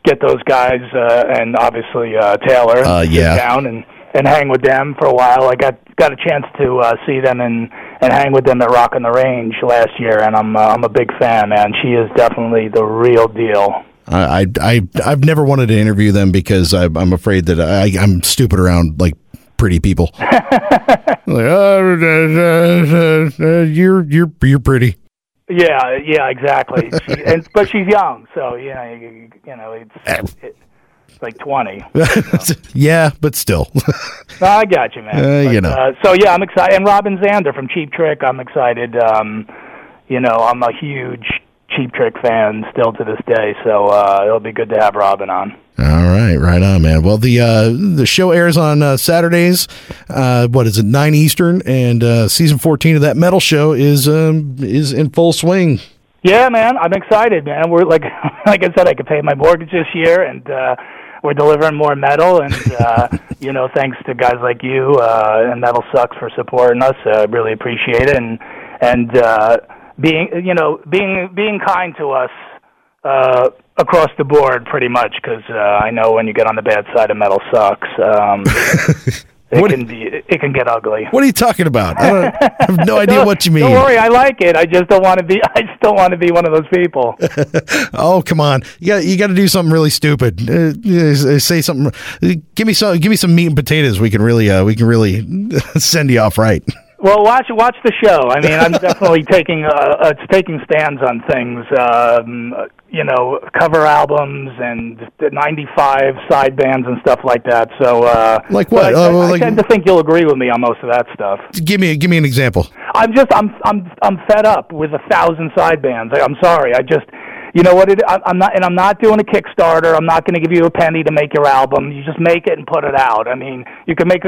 get those guys and obviously Taylor down and hang with them for a while. I got a chance to see them and hang with them at Rockin' the Range last year, and I'm a big fan, man. She is definitely the real deal. I've never wanted to interview them because I'm afraid that I'm stupid around pretty people. You're pretty. Yeah, exactly. But she's young, so it's 20. So. Yeah, but still. I got you, man. I'm excited. And Robin Zander from Cheap Trick, I'm excited. I'm a huge Cheap Trick fan still to this day, so it'll be good to have Robin on. All right, right on, man. Well, the show airs on Saturdays, 9 Eastern, and season 14 of That Metal Show is in full swing. Yeah, man, I'm excited, man. We're like I said, I could pay my mortgage this year, and we're delivering more metal, and thanks to guys like you and Metal Sucks for supporting us. I really appreciate it, and being kind to us across the board, pretty much, because I know when you get on the bad side of Metal Sucks, it can get ugly. What are you talking about? I have no idea what you mean. Don't worry, I like it. I just don't want to be. I still want to be one of those people. Oh, come on! You got to do something really stupid. Say something. Give me some meat and potatoes. We can really send you off right. Well, watch the show. I mean, I'm definitely taking stands on things. Cover albums and the 95 side bands and stuff like that. So, like what? I tend to think you'll agree with me on most of that stuff. Give me an example. I'm fed up with 1,000 side bands. I'm sorry. You know what? I'm not doing a Kickstarter. I'm not going to give you a penny to make your album. You just make it and put it out. I mean, you can make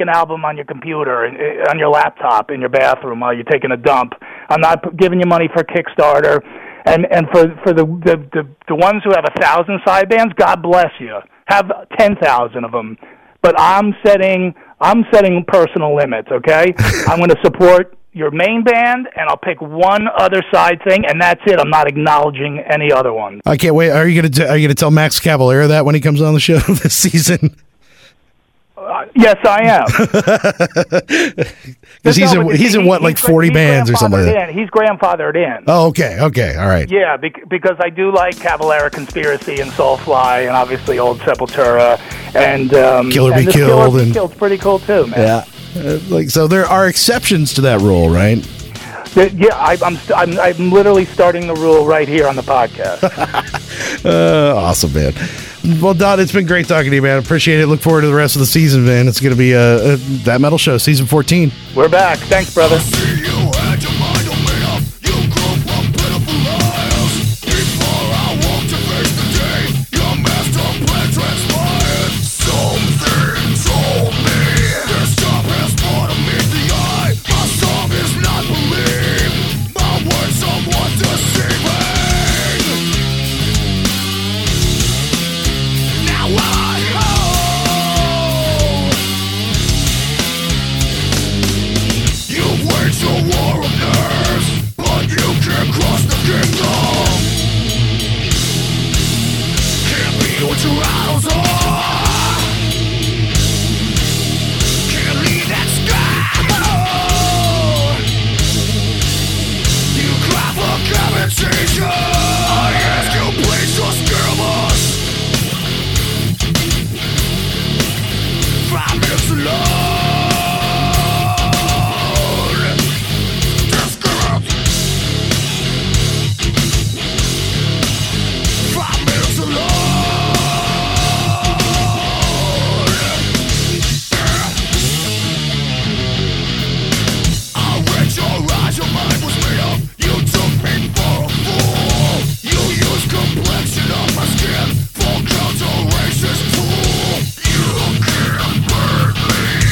an album on your computer, and on your laptop, in your bathroom while you're taking a dump. I'm not giving you money for Kickstarter, and for the ones who have 1,000 side bands, God bless you. Have 10,000 of them, but I'm setting personal limits. Okay, I'm going to support your main band, and I'll pick one other side thing, and that's it. I'm not acknowledging any other one. I can't wait. Are you gonna tell Max Cavalera that when he comes on the show this season? Yes, I am. Because he's in 40 bands or something like that. He's grandfathered in. Oh, okay, all right. Yeah, because I do like Cavalera Conspiracy and Soulfly and obviously old Sepultura and Killer Be Killed. Killer Be Killed's pretty cool too, man. Yeah. So there are exceptions to that rule, right? Yeah, I'm literally starting the rule right here on the podcast. Awesome, man. Well, Don, it's been great talking to you, man. Appreciate it. Look forward to the rest of the season, man. It's going to be That Metal Show, season 14. We're back. Thanks, brother. Complexion of my skin, full counter racist fool. You can't burn me.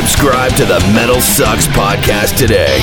Subscribe to the Metal Sucks Podcast today.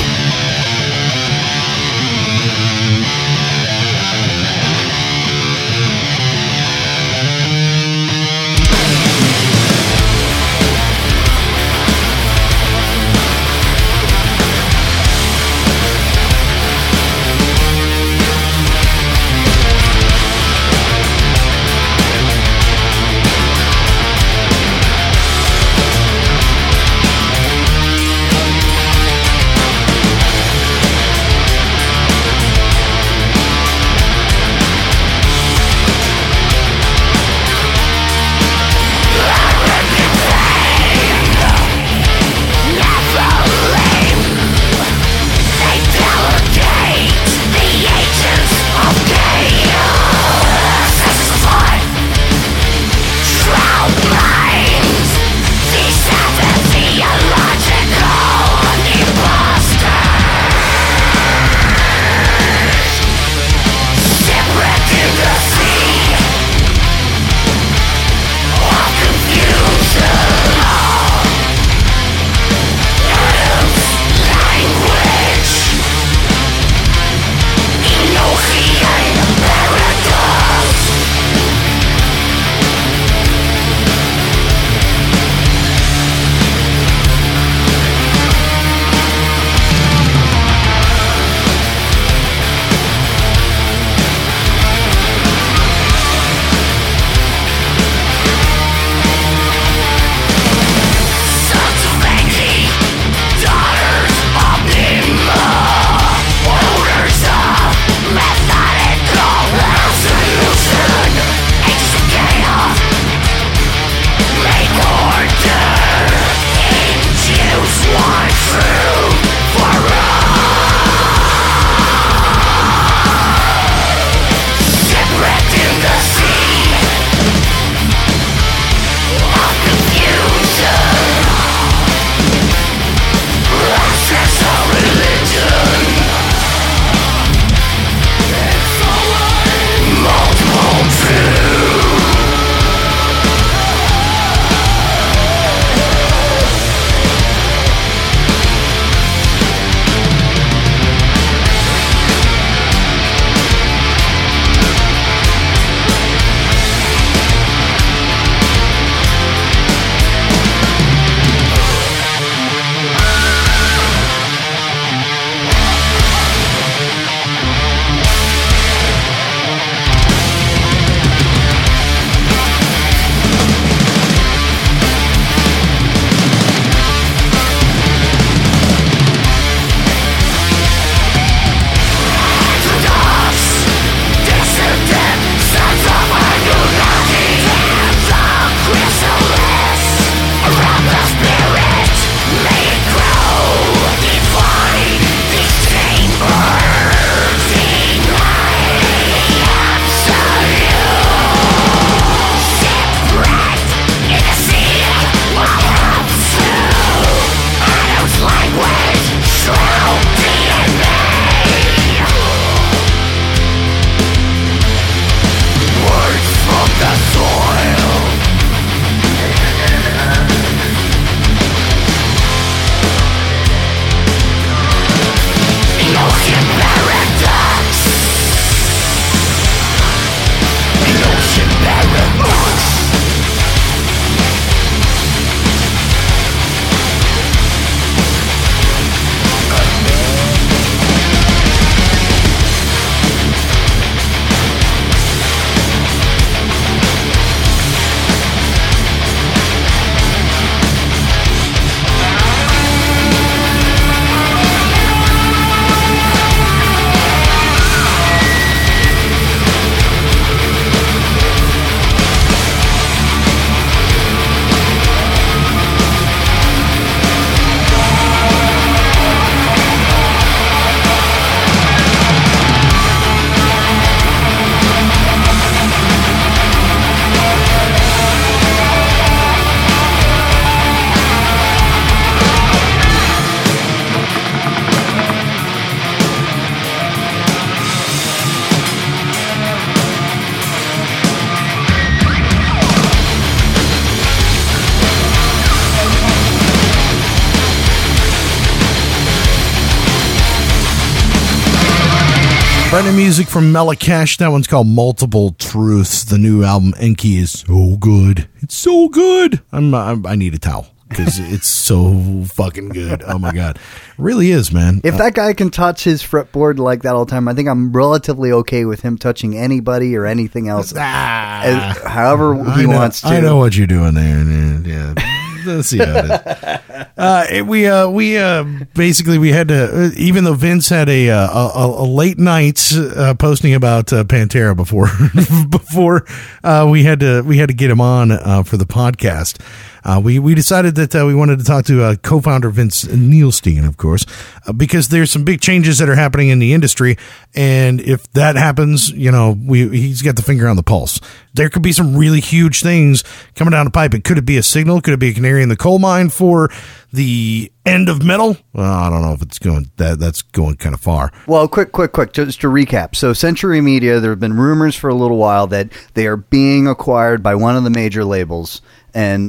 Brand new music from Melechesh. That one's called Multiple Truths. The new album, Enki, is so good. It's so good. I need a towel because it's so fucking good. Oh, my God. It really is, man. If that guy can touch his fretboard like that all the time, I think I'm relatively okay with him touching anybody or anything else. However he wants to. I know what you're doing there. Yeah. Let's see how it is. We had to, even though Vince had a late night posting about Pantera before we had to get him on for the podcast. We decided that we wanted to talk to co-founder Vince Neilstein, of course, because there's some big changes that are happening in the industry. And if that happens, he's got the finger on the pulse. There could be some really huge things coming down the pipe. It could be a signal. Could it be a canary in the coal mine for the end of metal? Well, I don't know if it's going that's going kind of far. Well, quick, just to recap. So Century Media, there have been rumors for a little while that they are being acquired by one of the major labels. And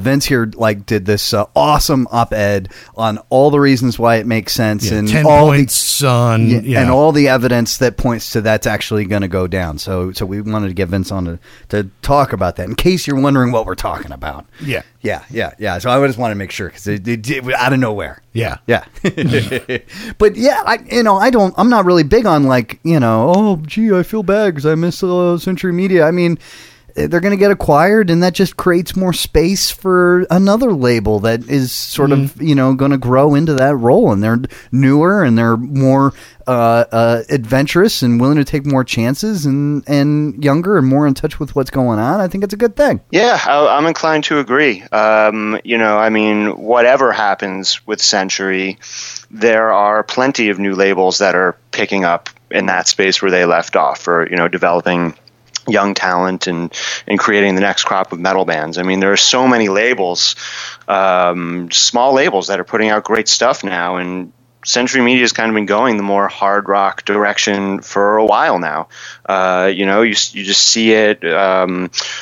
Vince here did this awesome op-ed on all the reasons why it makes sense, and 10 all points on and all the evidence that points to that's actually going to go down. So we wanted to get Vince on to talk about that in case you're wondering what we're talking about. Yeah. So I just want to make sure because it did out of nowhere. Yeah. But yeah, I'm not really big on I feel bad because I miss Century Media. I mean, they're going to get acquired, and that just creates more space for another label that is sort of, going to grow into that role. And they're newer, and they're more adventurous and willing to take more chances, and younger and more in touch with what's going on. I think it's a good thing. Yeah, I'm inclined to agree. Whatever happens with Century, there are plenty of new labels that are picking up in that space where they left off, or, developing young talent and creating the next crop of metal bands. I mean, there are so many labels, small labels that are putting out great stuff now, and Century Media has kind of been going the more hard rock direction for a while now. You just see it.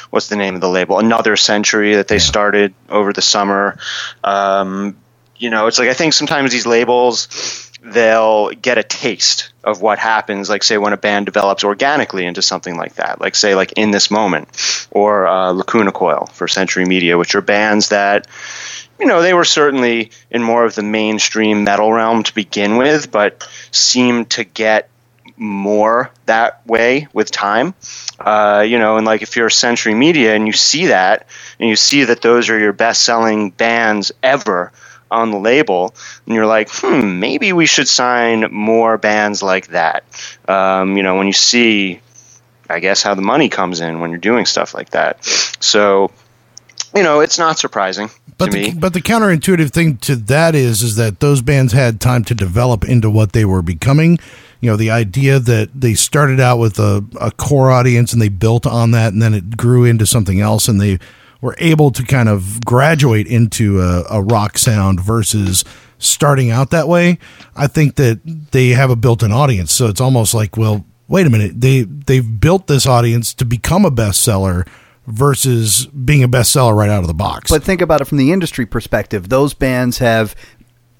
What's the name of the label? Another Century that they started over the summer. It's I think sometimes these labels, they'll get a taste of what happens, say when a band develops organically into something like that, like In This Moment or Lacuna Coil for Century Media, which are bands that, they were certainly in more of the mainstream metal realm to begin with, but seemed to get more that way with time. If you're Century Media and you see that, and you see that those are your best-selling bands ever on the label, and you're like, maybe we should sign more bands like that. When you see, I guess, how the money comes in when you're doing stuff like that. So, it's not surprising to me. But the counterintuitive thing to that is that those bands had time to develop into what they were becoming. The idea that they started out with a core audience and they built on that, and then it grew into something else, and they were able to kind of graduate into a rock sound versus starting out that way. I think that they have a built-in audience. So it's almost like, well, wait a minute. They've built this audience to become a bestseller versus being a bestseller right out of the box. But think about it from the industry perspective. Those bands have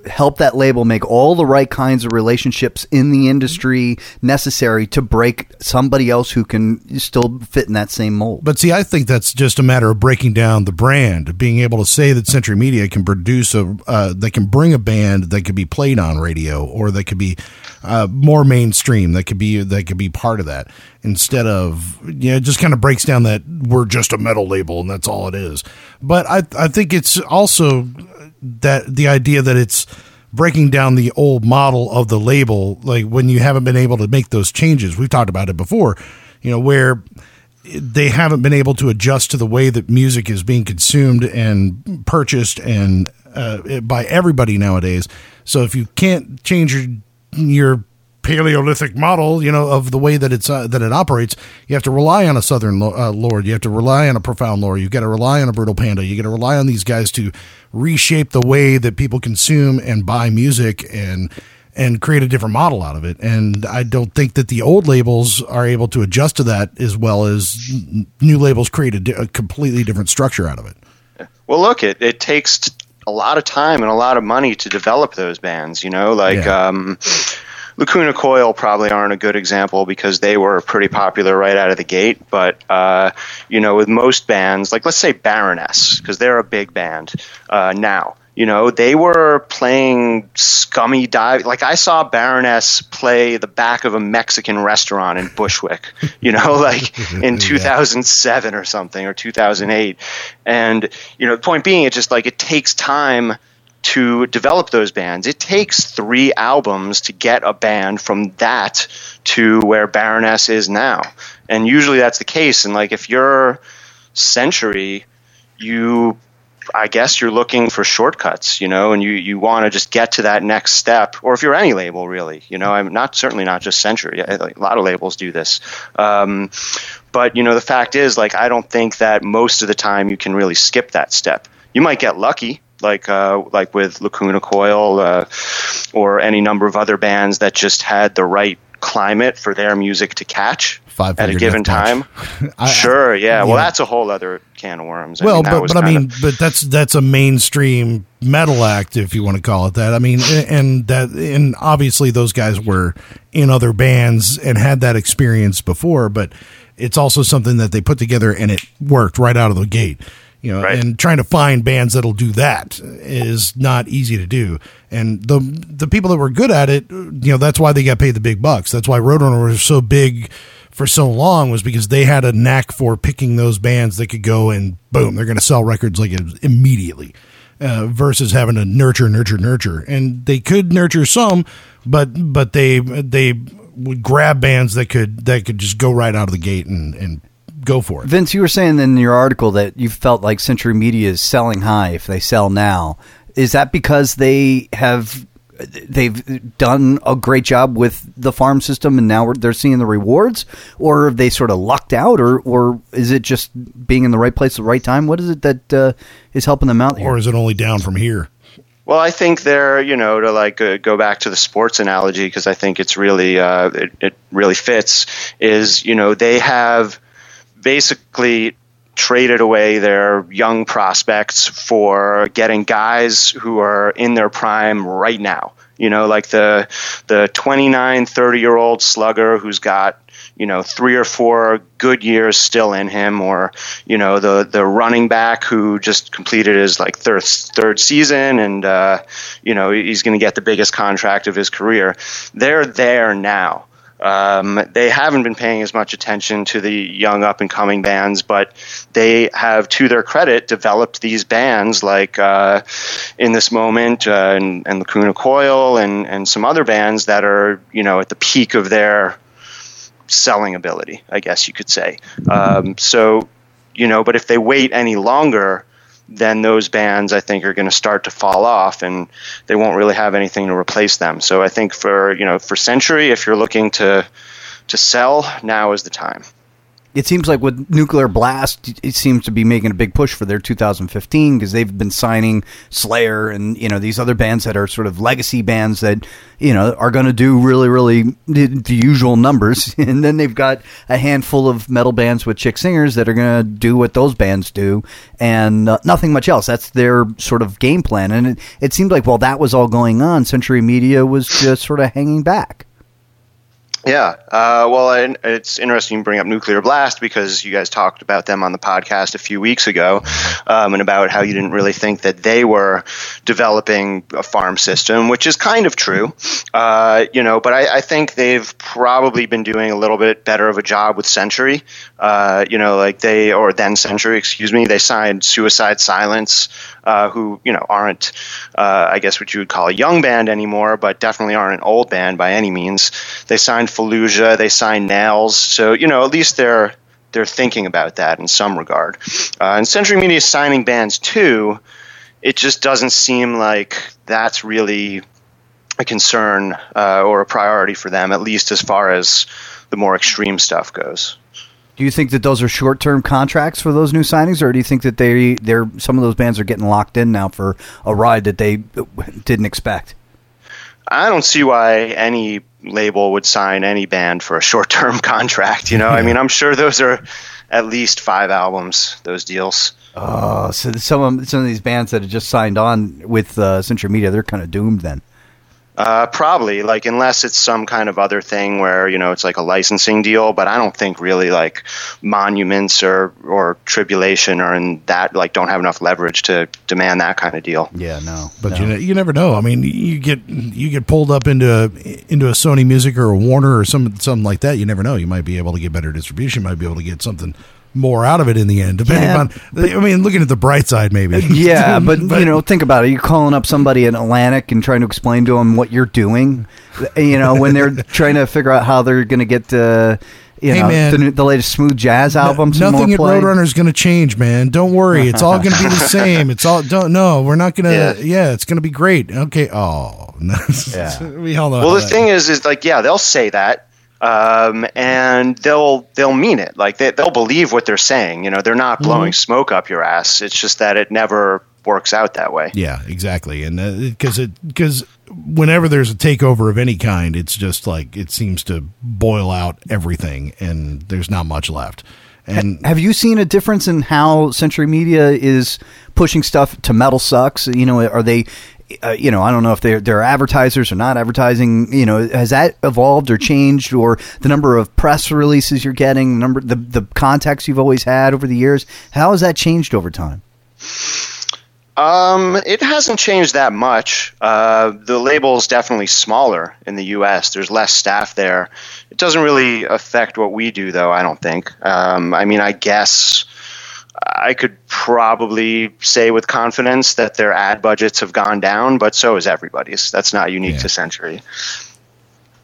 help that label make all the right kinds of relationships in the industry necessary to break somebody else who can still fit in that same mold. But see, I think that's just a matter of breaking down the brand, being able to say that Century Media can produce they can bring a band that could be played on radio, or that could be more mainstream, that could be part of that, instead of, it just kind of breaks down that we're just a metal label and that's all it is. But I think it's also that the idea that it's breaking down the old model of the label, like when you haven't been able to make those changes. We've talked about it before, where they haven't been able to adjust to the way that music is being consumed and purchased and by everybody nowadays. So if you can't change your Paleolithic model, of the way that it's that it operates, you have to rely on a Southern Lord. You have to rely on a Profound Lord. You've got to rely on a Brutal Panda. You got to rely on these guys to reshape the way that people consume and buy music and create a different model out of it. And I don't think that the old labels are able to adjust to that as well as new labels create a completely different structure out of it. Well, look, it takes a lot of time and a lot of money to develop those bands. Lacuna Coil probably aren't a good example because they were pretty popular right out of the gate. But, you know, with most bands, like let's say Baroness, because they're a big band now, you know, they were playing scummy dive. Like I saw Baroness play the back of a Mexican restaurant in Bushwick, you know, like in 2007 or something, or 2008. And, you know, the point being, it's just like it takes time to develop those bands. It takes 3 albums to get a band from that to where Baroness is now. And usually that's the case. And like if you're Century, you, I guess you're looking for shortcuts, you know, and you want to just get to that next step. Or if you're any label, really, you know, I'm not, certainly not just Century. A lot of labels do this. But, you know, the fact is, like, I don't think that most of the time you can really skip that step. You might get lucky, like with Lacuna Coil or any number of other bands that just had the right climate for their music to catch at a given time. Sure, yeah. Well, that's a whole other can of worms. Well, but that's a mainstream metal act, if you want to call it that. I mean, and obviously those guys were in other bands and had that experience before, but it's also something that they put together and it worked right out of the gate. You know, right. And trying to find bands that'll do that is not easy to do. And the people that were good at it, you know, that's why they got paid the big bucks. That's why Roadrunner was so big for so long, was because they had a knack for picking those bands that could go and boom, they're going to sell records like immediately versus having to nurture. And they could nurture some, but they would grab bands that could just go right out of the gate and go for it. Vince, you were saying in your article that you felt like Century Media is selling high if they sell now. Is that because they've done a great job with the farm system and now they're seeing the rewards, or have they sort of lucked out, or is it just being in the right place at the right time? What is it that is helping them out here? Or is it only down from here? Well, I think they're, you know, to like go back to the sports analogy, because I think it's really, it really fits, is, you know, they have basically traded away their young prospects for getting guys who are in their prime right now. You know, like the 29, 30-year-old slugger who's got, you know, 3 or 4 good years still in him, or, you know, the running back who just completed his like third season and, you know, he's going to get the biggest contract of his career. They're there now. They haven't been paying as much attention to the young up-and-coming bands, but they have, to their credit, developed these bands like In This Moment and Lacuna Coil and some other bands that are, you know, at the peak of their selling ability, I guess you could say. So, you know, but if they wait any longer, then those bands, I think, are going to start to fall off and they won't really have anything to replace them. So I think for Century, if you're looking to sell, now is the time. It seems like with Nuclear Blast, it seems to be making a big push for their 2015, because they've been signing Slayer and, you know, these other bands that are sort of legacy bands that, you know, are going to do really, really the usual numbers. And then they've got a handful of metal bands with chick singers that are going to do what those bands do and nothing much else. That's their sort of game plan. And it seemed like while that was all going on, Century Media was just sort of hanging back. Yeah. Well, it's interesting you bring up Nuclear Blast, because you guys talked about them on the podcast a few weeks ago, and about how you didn't really think that they were developing a farm system, which is kind of true, you know, but I think they've probably been doing a little bit better of a job with Century, you know, like they signed Suicide Silence, who, you know, aren't, I guess what you would call a young band anymore, but definitely aren't an old band by any means. They signed Fallujah, they signed Nails, so, you know, at least they're thinking about that in some regard. And Century Media is signing bands too. It just doesn't seem like that's really a concern or a priority for them, at least as far as the more extreme stuff goes. Do you think that those are short-term contracts for those new signings, or do you think that they're some of those bands are getting locked in now for a ride that they didn't expect? I don't see why any label would sign any band for a short-term contract. You know, I mean, I'm sure those are at least 5 albums, those deals. Oh, so some of these bands that have just signed on with Century Media, they're kind of doomed then. Probably, like, unless it's some kind of other thing where, you know, it's like a licensing deal, but I don't think really like Monuments or Tribulation are in that, like, don't have enough leverage to demand that kind of deal. Yeah, no. But no. You never know. I mean, you get pulled up into a Sony Music or a Warner or something like that. You never know. You might be able to get better distribution, might be able to get something more out of it in the end, depending on, I mean, looking at the bright side, maybe. Yeah, but, you know, think about it. You're calling up somebody in Atlantic and trying to explain to them what you're doing, you know, when they're trying to figure out how they're going to get to... the latest smooth jazz album. Nothing at Roadrunner is going to change, man. Don't worry, it's all going to be the same. It's all we're not going to. Yeah, it's going to be great. Okay, we all know. Well, the thing is, they'll say that, and they'll mean it. Like they'll believe what they're saying. You know, they're not blowing smoke up your ass. It's just that it never works out that way. Yeah, exactly, and because whenever there's a takeover of any kind, it's just like it seems to boil out everything and there's not much left. And have you seen a difference in how Century Media is pushing stuff to Metal Sucks? You know, are they, you know, I don't know if they're advertisers or not advertising, you know, has that evolved or changed, or the number of press releases you're getting, the contacts you've always had over the years? How has that changed over time? It hasn't changed that much. The label's definitely smaller in the U.S. There's less staff there. It doesn't really affect what we do, though, I don't think. I mean, I guess I could probably say with confidence that their ad budgets have gone down, but so is everybody's. That's not unique to Century.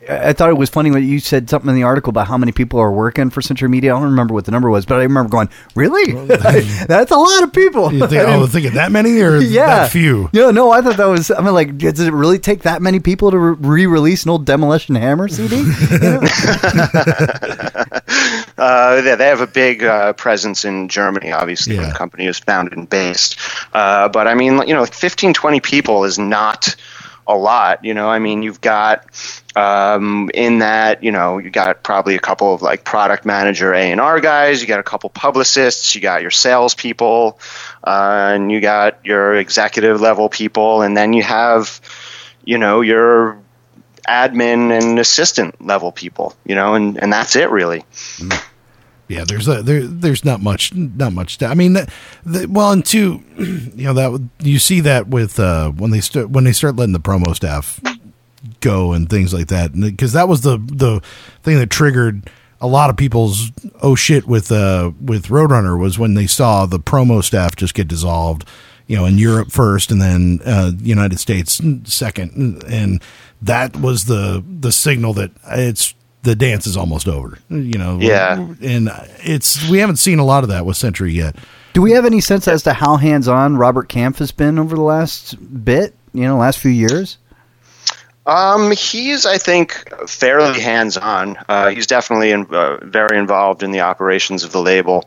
I thought it was funny when you said something in the article about how many people are working for Century Media. I don't remember what the number was, but I remember going, really? That's a lot of people. You think, thinking that many or that few? Yeah, no, I thought that was, I mean, like, does it really take that many people to re-release an old Demolition Hammer CD? You know? They have a big presence in Germany, obviously, when the company is founded and based. But I mean, you know, 15, 20 people is not a lot, you know. I mean, you've got in that, you know, you got probably a couple of like product manager A&R guys, you got a couple publicists, you got your salespeople, and you got your executive level people, and then you have, you know, your admin and assistant level people, you know, and that's it really. Mm. Yeah, there's not much. I mean, and two, you know, that you see that with when they start letting the promo staff go and things like that, because that was the thing that triggered a lot of people's oh shit with Roadrunner, was when they saw the promo staff just get dissolved, you know, in Europe first and then United States second, and that was the signal that it's. The dance is almost over, you know? Yeah. And we haven't seen a lot of that with Century yet. Do we have any sense as to how hands-on Robert Kampf has been over the last few years? He's, I think, fairly hands-on. He's definitely very involved in the operations of the label.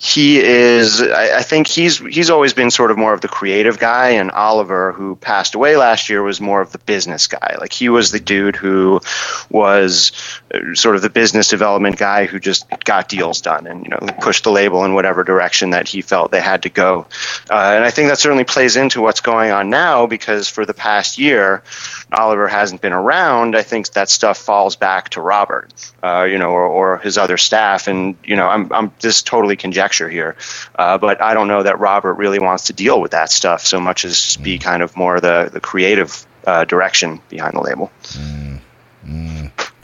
He is, I think he's always been sort of more of the creative guy, and Oliver, who passed away last year, was more of the business guy. Like, he was the dude who was sort of the business development guy who just got deals done and, you know, pushed the label in whatever direction that he felt they had to go. And I think that certainly plays into what's going on now, because for the past year, Oliver hasn't been around. I think that stuff falls back to Robert, you know, or his other staff. And, you know, I'm just totally conjecturing here, but I don't know that Robert really wants to deal with that stuff so much as be kind of more the creative direction behind the label.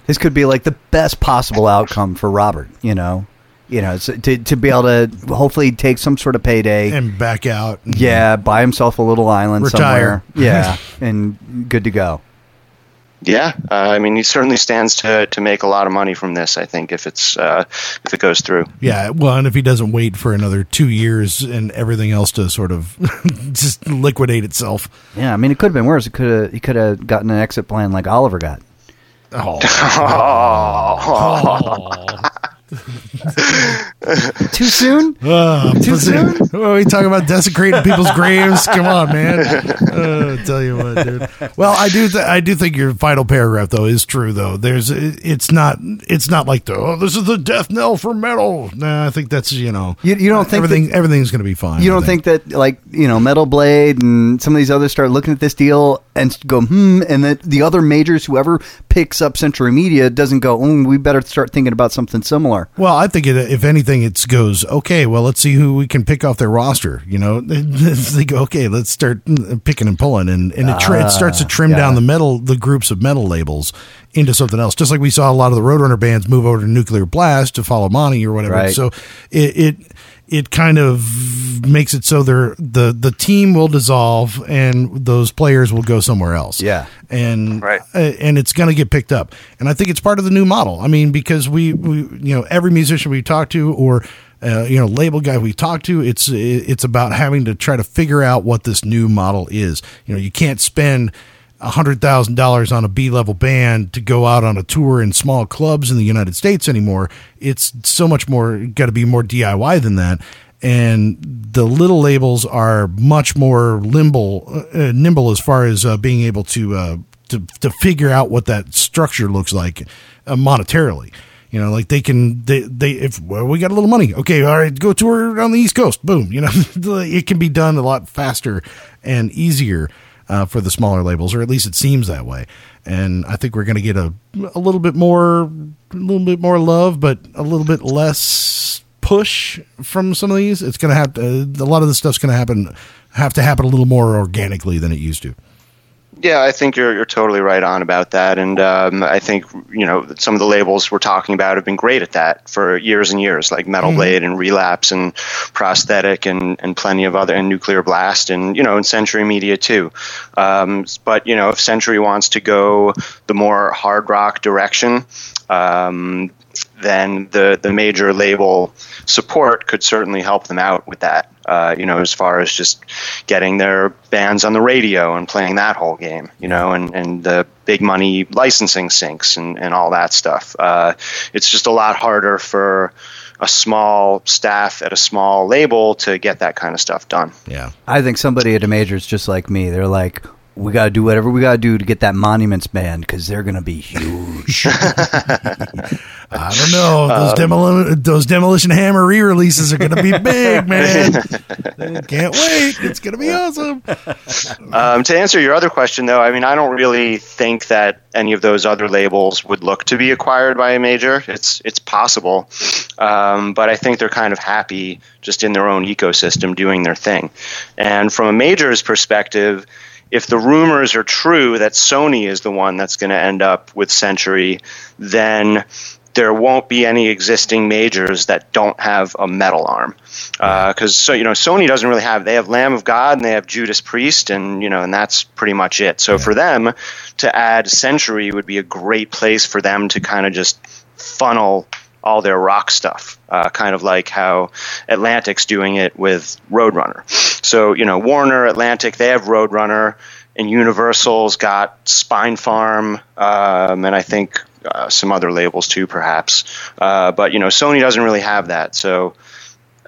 This could be like the best possible outcome for Robert, you know, to be able to hopefully take some sort of payday and back out, and buy himself a little island, retire somewhere, and good to go. Yeah, I mean, he certainly stands to make a lot of money from this, I think, if it goes through. Yeah, well, and if he doesn't wait for another 2 years and everything else to sort of just liquidate itself. Yeah, I mean, it could have been worse. He could have gotten an exit plan like Oliver got. Oh. Too soon? Too soon? Well, we talk about desecrating people's graves. Come on, man. Tell you what, dude. Well, I do think your final paragraph though is true though. It's not like the this is the death knell for metal. Nah, I think that's you don't think everything's gonna be fine. You don't think that Metal Blade and some of these others start looking at this deal and go and that the other majors, whoever picks up Century Media, doesn't go we better start thinking about something similar. Well, I think if anything, it goes, okay, well, let's see who we can pick off their roster. They go, okay, let's start picking and pulling. And it starts to trim down the groups of metal labels into something else. Just like we saw a lot of the Roadrunner bands move over to Nuclear Blast to follow Monty or whatever. Right. So it kind of makes it so the team will dissolve and those players will go somewhere else. Yeah. And it's going to get picked up. And I think it's part of the new model. I mean, because we every musician we talk to or label guy we talk to, it's about having to try to figure out what this new model is. You can't spend $100,000 on a B-level band to go out on a tour in small clubs in the United States anymore. It's so much more, got to be more DIY than that. And the little labels are much more nimble as far as being able to figure out what that structure looks like monetarily. Like we got a little money. Okay. All right. Go tour on the East Coast. Boom. It can be done a lot faster and easier for the smaller labels, or at least it seems that way. And I think we're going to get a little bit more love, but a little bit less push from some of these. It's going to have a lot of the stuff's going to happen a little more organically than it used to. Yeah, I think you're totally right on about that, and I think some of the labels we're talking about have been great at that for years and years, like Metal Blade and Relapse and Prosthetic and plenty of other, and Nuclear Blast and Century Media too. But if Century wants to go the more hard rock direction, then the major label support could certainly help them out with that. As far as just getting their bands on the radio and playing that whole game, and the big money licensing sinks and all that stuff. It's just a lot harder for a small staff at a small label to get that kind of stuff done. Yeah. I think somebody at a major is just like me. They're like, we got to do whatever we got to do to get that Monuments band because they're going to be huge. I don't know. Those Demolition Hammer re-releases are going to be big, man. Can't wait. It's going to be awesome. To answer your other question, though, I mean, I don't really think that any of those other labels would look to be acquired by a major. It's possible. But I think they're kind of happy just in their own ecosystem doing their thing. And from a major's perspective, if the rumors are true that Sony is the one that's going to end up with Century, then there won't be any existing majors that don't have a metal arm. Because Sony doesn't really have, they have Lamb of God and they have Judas Priest and that's pretty much it. So for them to add Century would be a great place for them to kind of just funnel all their rock stuff, kind of like how Atlantic's doing it with Roadrunner. So, Warner, Atlantic, they have Roadrunner, and Universal's got Spine Farm, and I think some other labels too, perhaps. But, Sony doesn't really have that. So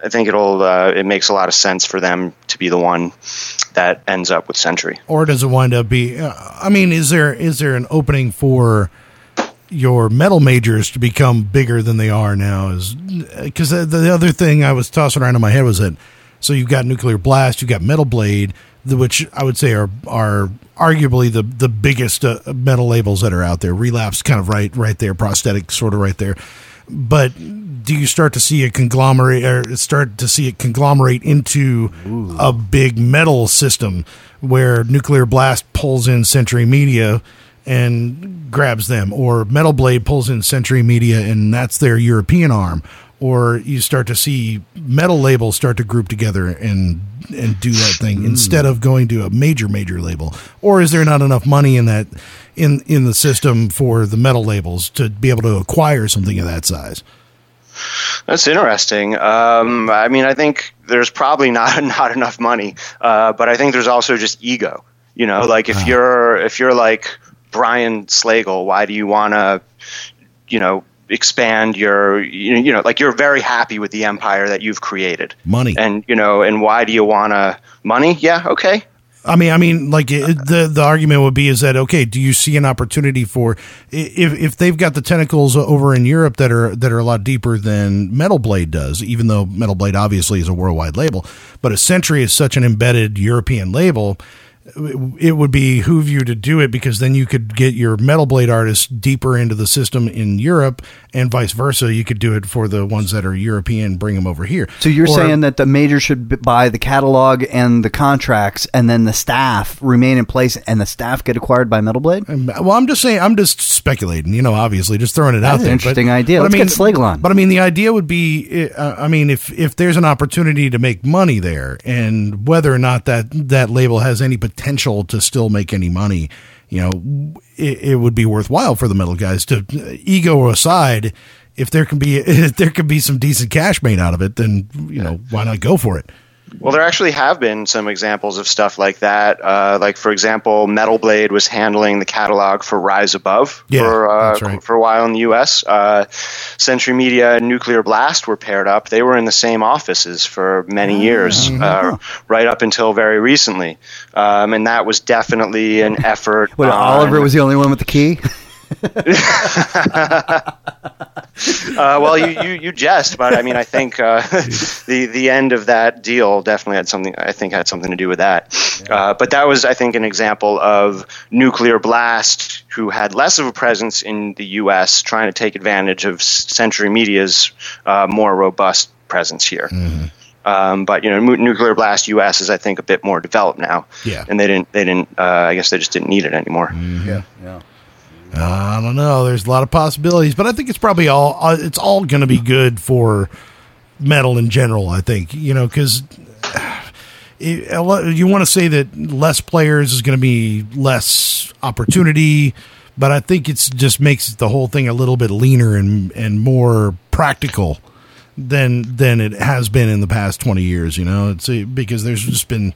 I think it makes a lot of sense for them to be the one that ends up with Century. Or does it wind up be, is there an opening for your metal majors to become bigger than they are now? Is because the other thing I was tossing around in my head was that, so you've got Nuclear Blast, you've got Metal Blade, which I would say are arguably the biggest metal labels that are out there. Relapse kind of right there, Prosthetic sort of right there. But do you start to see it conglomerate into a big metal system where Nuclear Blast pulls in Century Media and grabs them, or Metal Blade pulls in Century Media and that's their European arm, or you start to see metal labels start to group together and do that thing instead of going to a major label? Or is there not enough money in that in the system for the metal labels to be able to acquire something of that size? That's interesting. I mean, I think there's probably not enough money, but I think there's also just ego. Like if you're like Brian Slagle, why do you want to, expand your, like you're very happy with the empire that you've created. Money. And, and why do you want to money? Yeah. Okay. I mean, like the argument would be is that, okay, do you see an opportunity for if they've got the tentacles over in Europe that are a lot deeper than Metal Blade does, even though Metal Blade obviously is a worldwide label, but a Century is such an embedded European label. It would behoove you to do it because then you could get your Metal Blade artists deeper into the system in Europe and vice versa. You could do it for the ones that are European, bring them over here. So you're saying that the major should buy the catalog and the contracts and then the staff remain in place and the staff get acquired by Metal Blade? Well, I'm just saying, I'm just speculating, obviously just throwing it out there. That's an interesting idea. Let's get Slagle on. But I mean, the idea would be, if there's an opportunity to make money there and whether or not that label has any potential to still make any money, it would be worthwhile for the metal guys to, ego aside, if there can be some decent cash made out of it, then why not go for it? Well, there actually have been some examples of stuff like that. Like, for example, Metal Blade was handling the catalog for Rise Above for a while in the U.S. Century Media and Nuclear Blast were paired up. They were in the same offices for many years, right up until very recently. And that was definitely an effort. Oliver was the only one with the key? Well, you jest, but I mean, I think the end of that deal definitely had something to do with that. But that was, I think, an example of Nuclear Blast, who had less of a presence in the U.S., trying to take advantage of Century Media's more robust presence here. Mm-hmm. But Nuclear Blast US is, I think, a bit more developed now. Yeah, and they didn't. I guess they just didn't need it anymore. Mm-hmm. Yeah. I don't know. There's a lot of possibilities, but I think it's probably all going to be good for metal in general. I think, because you want to say that less players is going to be less opportunity, but I think it's just makes the whole thing a little bit leaner and more practical than it has been in the past 20 years. It's because there's just been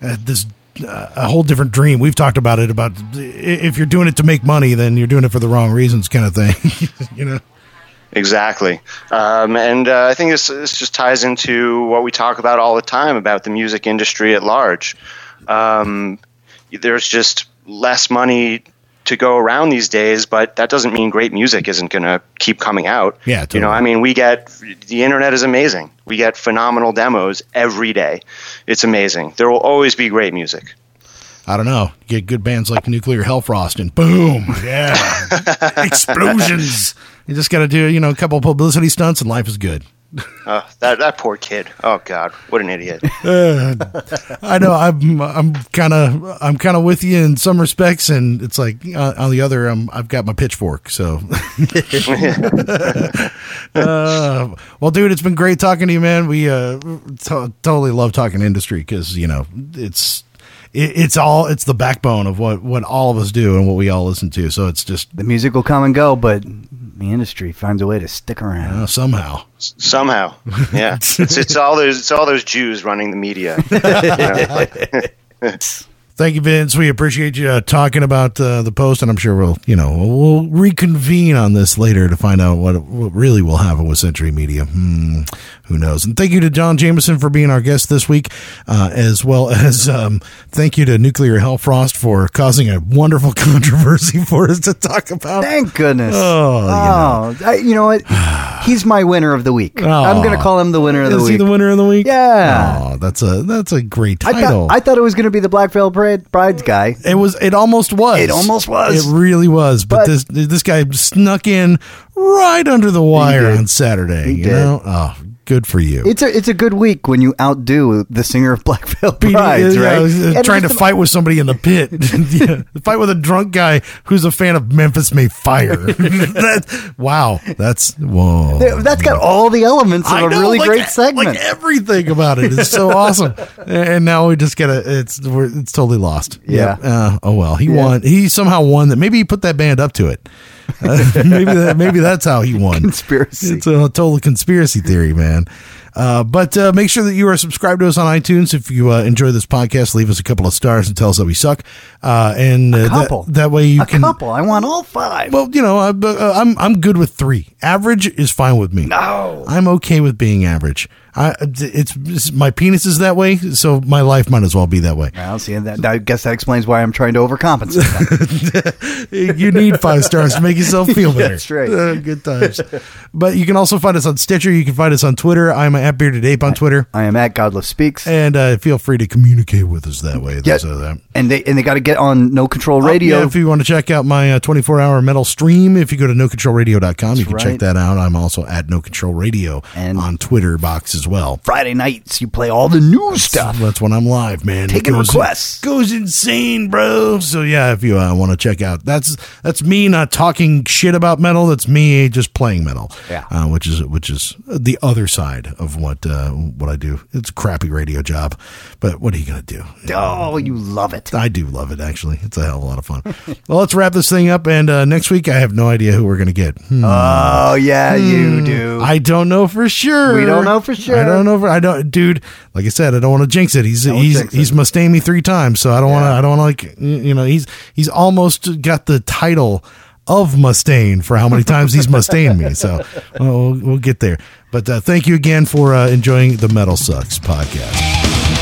this. A whole different dream. We've talked about it, about if you're doing it to make money, then you're doing it for the wrong reasons kind of thing. Exactly. And I think this just ties into what we talk about all the time about the music industry at large. There's just less money to go around these days, but that doesn't mean great music isn't going to keep coming out. Yeah, totally. The internet is amazing. We get phenomenal demos every day. It's amazing. There will always be great music. I don't know. Get good bands like Nuclear Hellfrost and boom, yeah, explosions. You just got to do, a couple of publicity stunts and life is good. That poor kid. Oh God, what an idiot. I know. I'm kind of with you in some respects, and it's like on the other, I've got my pitchfork. So, well, dude, it's been great talking to you, man. We totally love talking industry because it's the backbone of what all of us do and what we all listen to. So it's just the music will come and go, but the industry finds a way to stick around somehow. Yeah, it's all those Jews running the media. Thank you, Vince. We appreciate you talking about the Post, and I'm sure we'll reconvene on this later to find out what really will happen with Century Media. Who knows? And thank you to Don Jamieson for being our guest this week, as well as thank you to Nuclear Hellfrost for causing a wonderful controversy for us to talk about. Thank goodness. You know what? He's my winner of the week. Oh, I'm going to call him the winner of the week. Is he the winner of the week? Yeah. Oh, that's a great title. I thought it was going to be the Black Veil Bride's guy. It almost was. It really was. But this guy snuck in right under the wire on Saturday. He did. Oh, good for you. It's a good week when you outdo the singer of Black Veil Brides, right? Trying to fight with somebody in the pit. Fight with a drunk guy who's a fan of Memphis May Fire. Whoa. That's got all the elements of a really great segment. Like everything about it is so awesome. And now we just it's totally lost. Yeah. Yep. Oh well, he won. He somehow won that. Maybe he put that band up to it. Maybe that's how he won. Conspiracy. It's a total conspiracy theory, man. But make sure that you are subscribed to us on iTunes. If you enjoy this podcast, leave us a couple of stars and tell us that we suck. That way you can. A couple. I want all five. Well, you know, I'm good with 3. Average is fine with me. No, I'm okay with being average. It's my penis is that way, so my life might as well be that way. Well, see, I guess that explains why I'm trying to overcompensate. You need 5 stars to make yourself feel better. That's right. Good times. But you can also find us on Stitcher. You can find us on Twitter. I'm at Bearded Ape on Twitter. I am at Godless Speaks. And feel free to communicate with us that way. Yeah. And they got to get on No Control Radio. Yeah, if you want to check out my 24-hour metal stream, if you go to NoControlRadio.com, you can check that out. I'm also at No Control Radio and on Twitter box as well. Friday nights, you play all the new stuff. That's when I'm live, man. Taking requests. Goes insane, bro. So yeah, if you want to check out, that's me not talking shit about metal. That's me just playing metal. Yeah, which is the other side of what I do. It's a crappy radio job, but what are you gonna do? Oh, you love it. I do love it. Actually, it's a hell of a lot of fun. Well, let's wrap this thing up. And next week, I have no idea who we're gonna get. Oh yeah, you do. I don't know for sure. We don't know for sure. Dude, like I said, I don't want to jinx it. He's Mustained me 3 times, so I don't want to, he's almost got the title of Mustaine for how many times he's Mustained me. So we'll get there. But thank you again for enjoying the Metal Sucks podcast.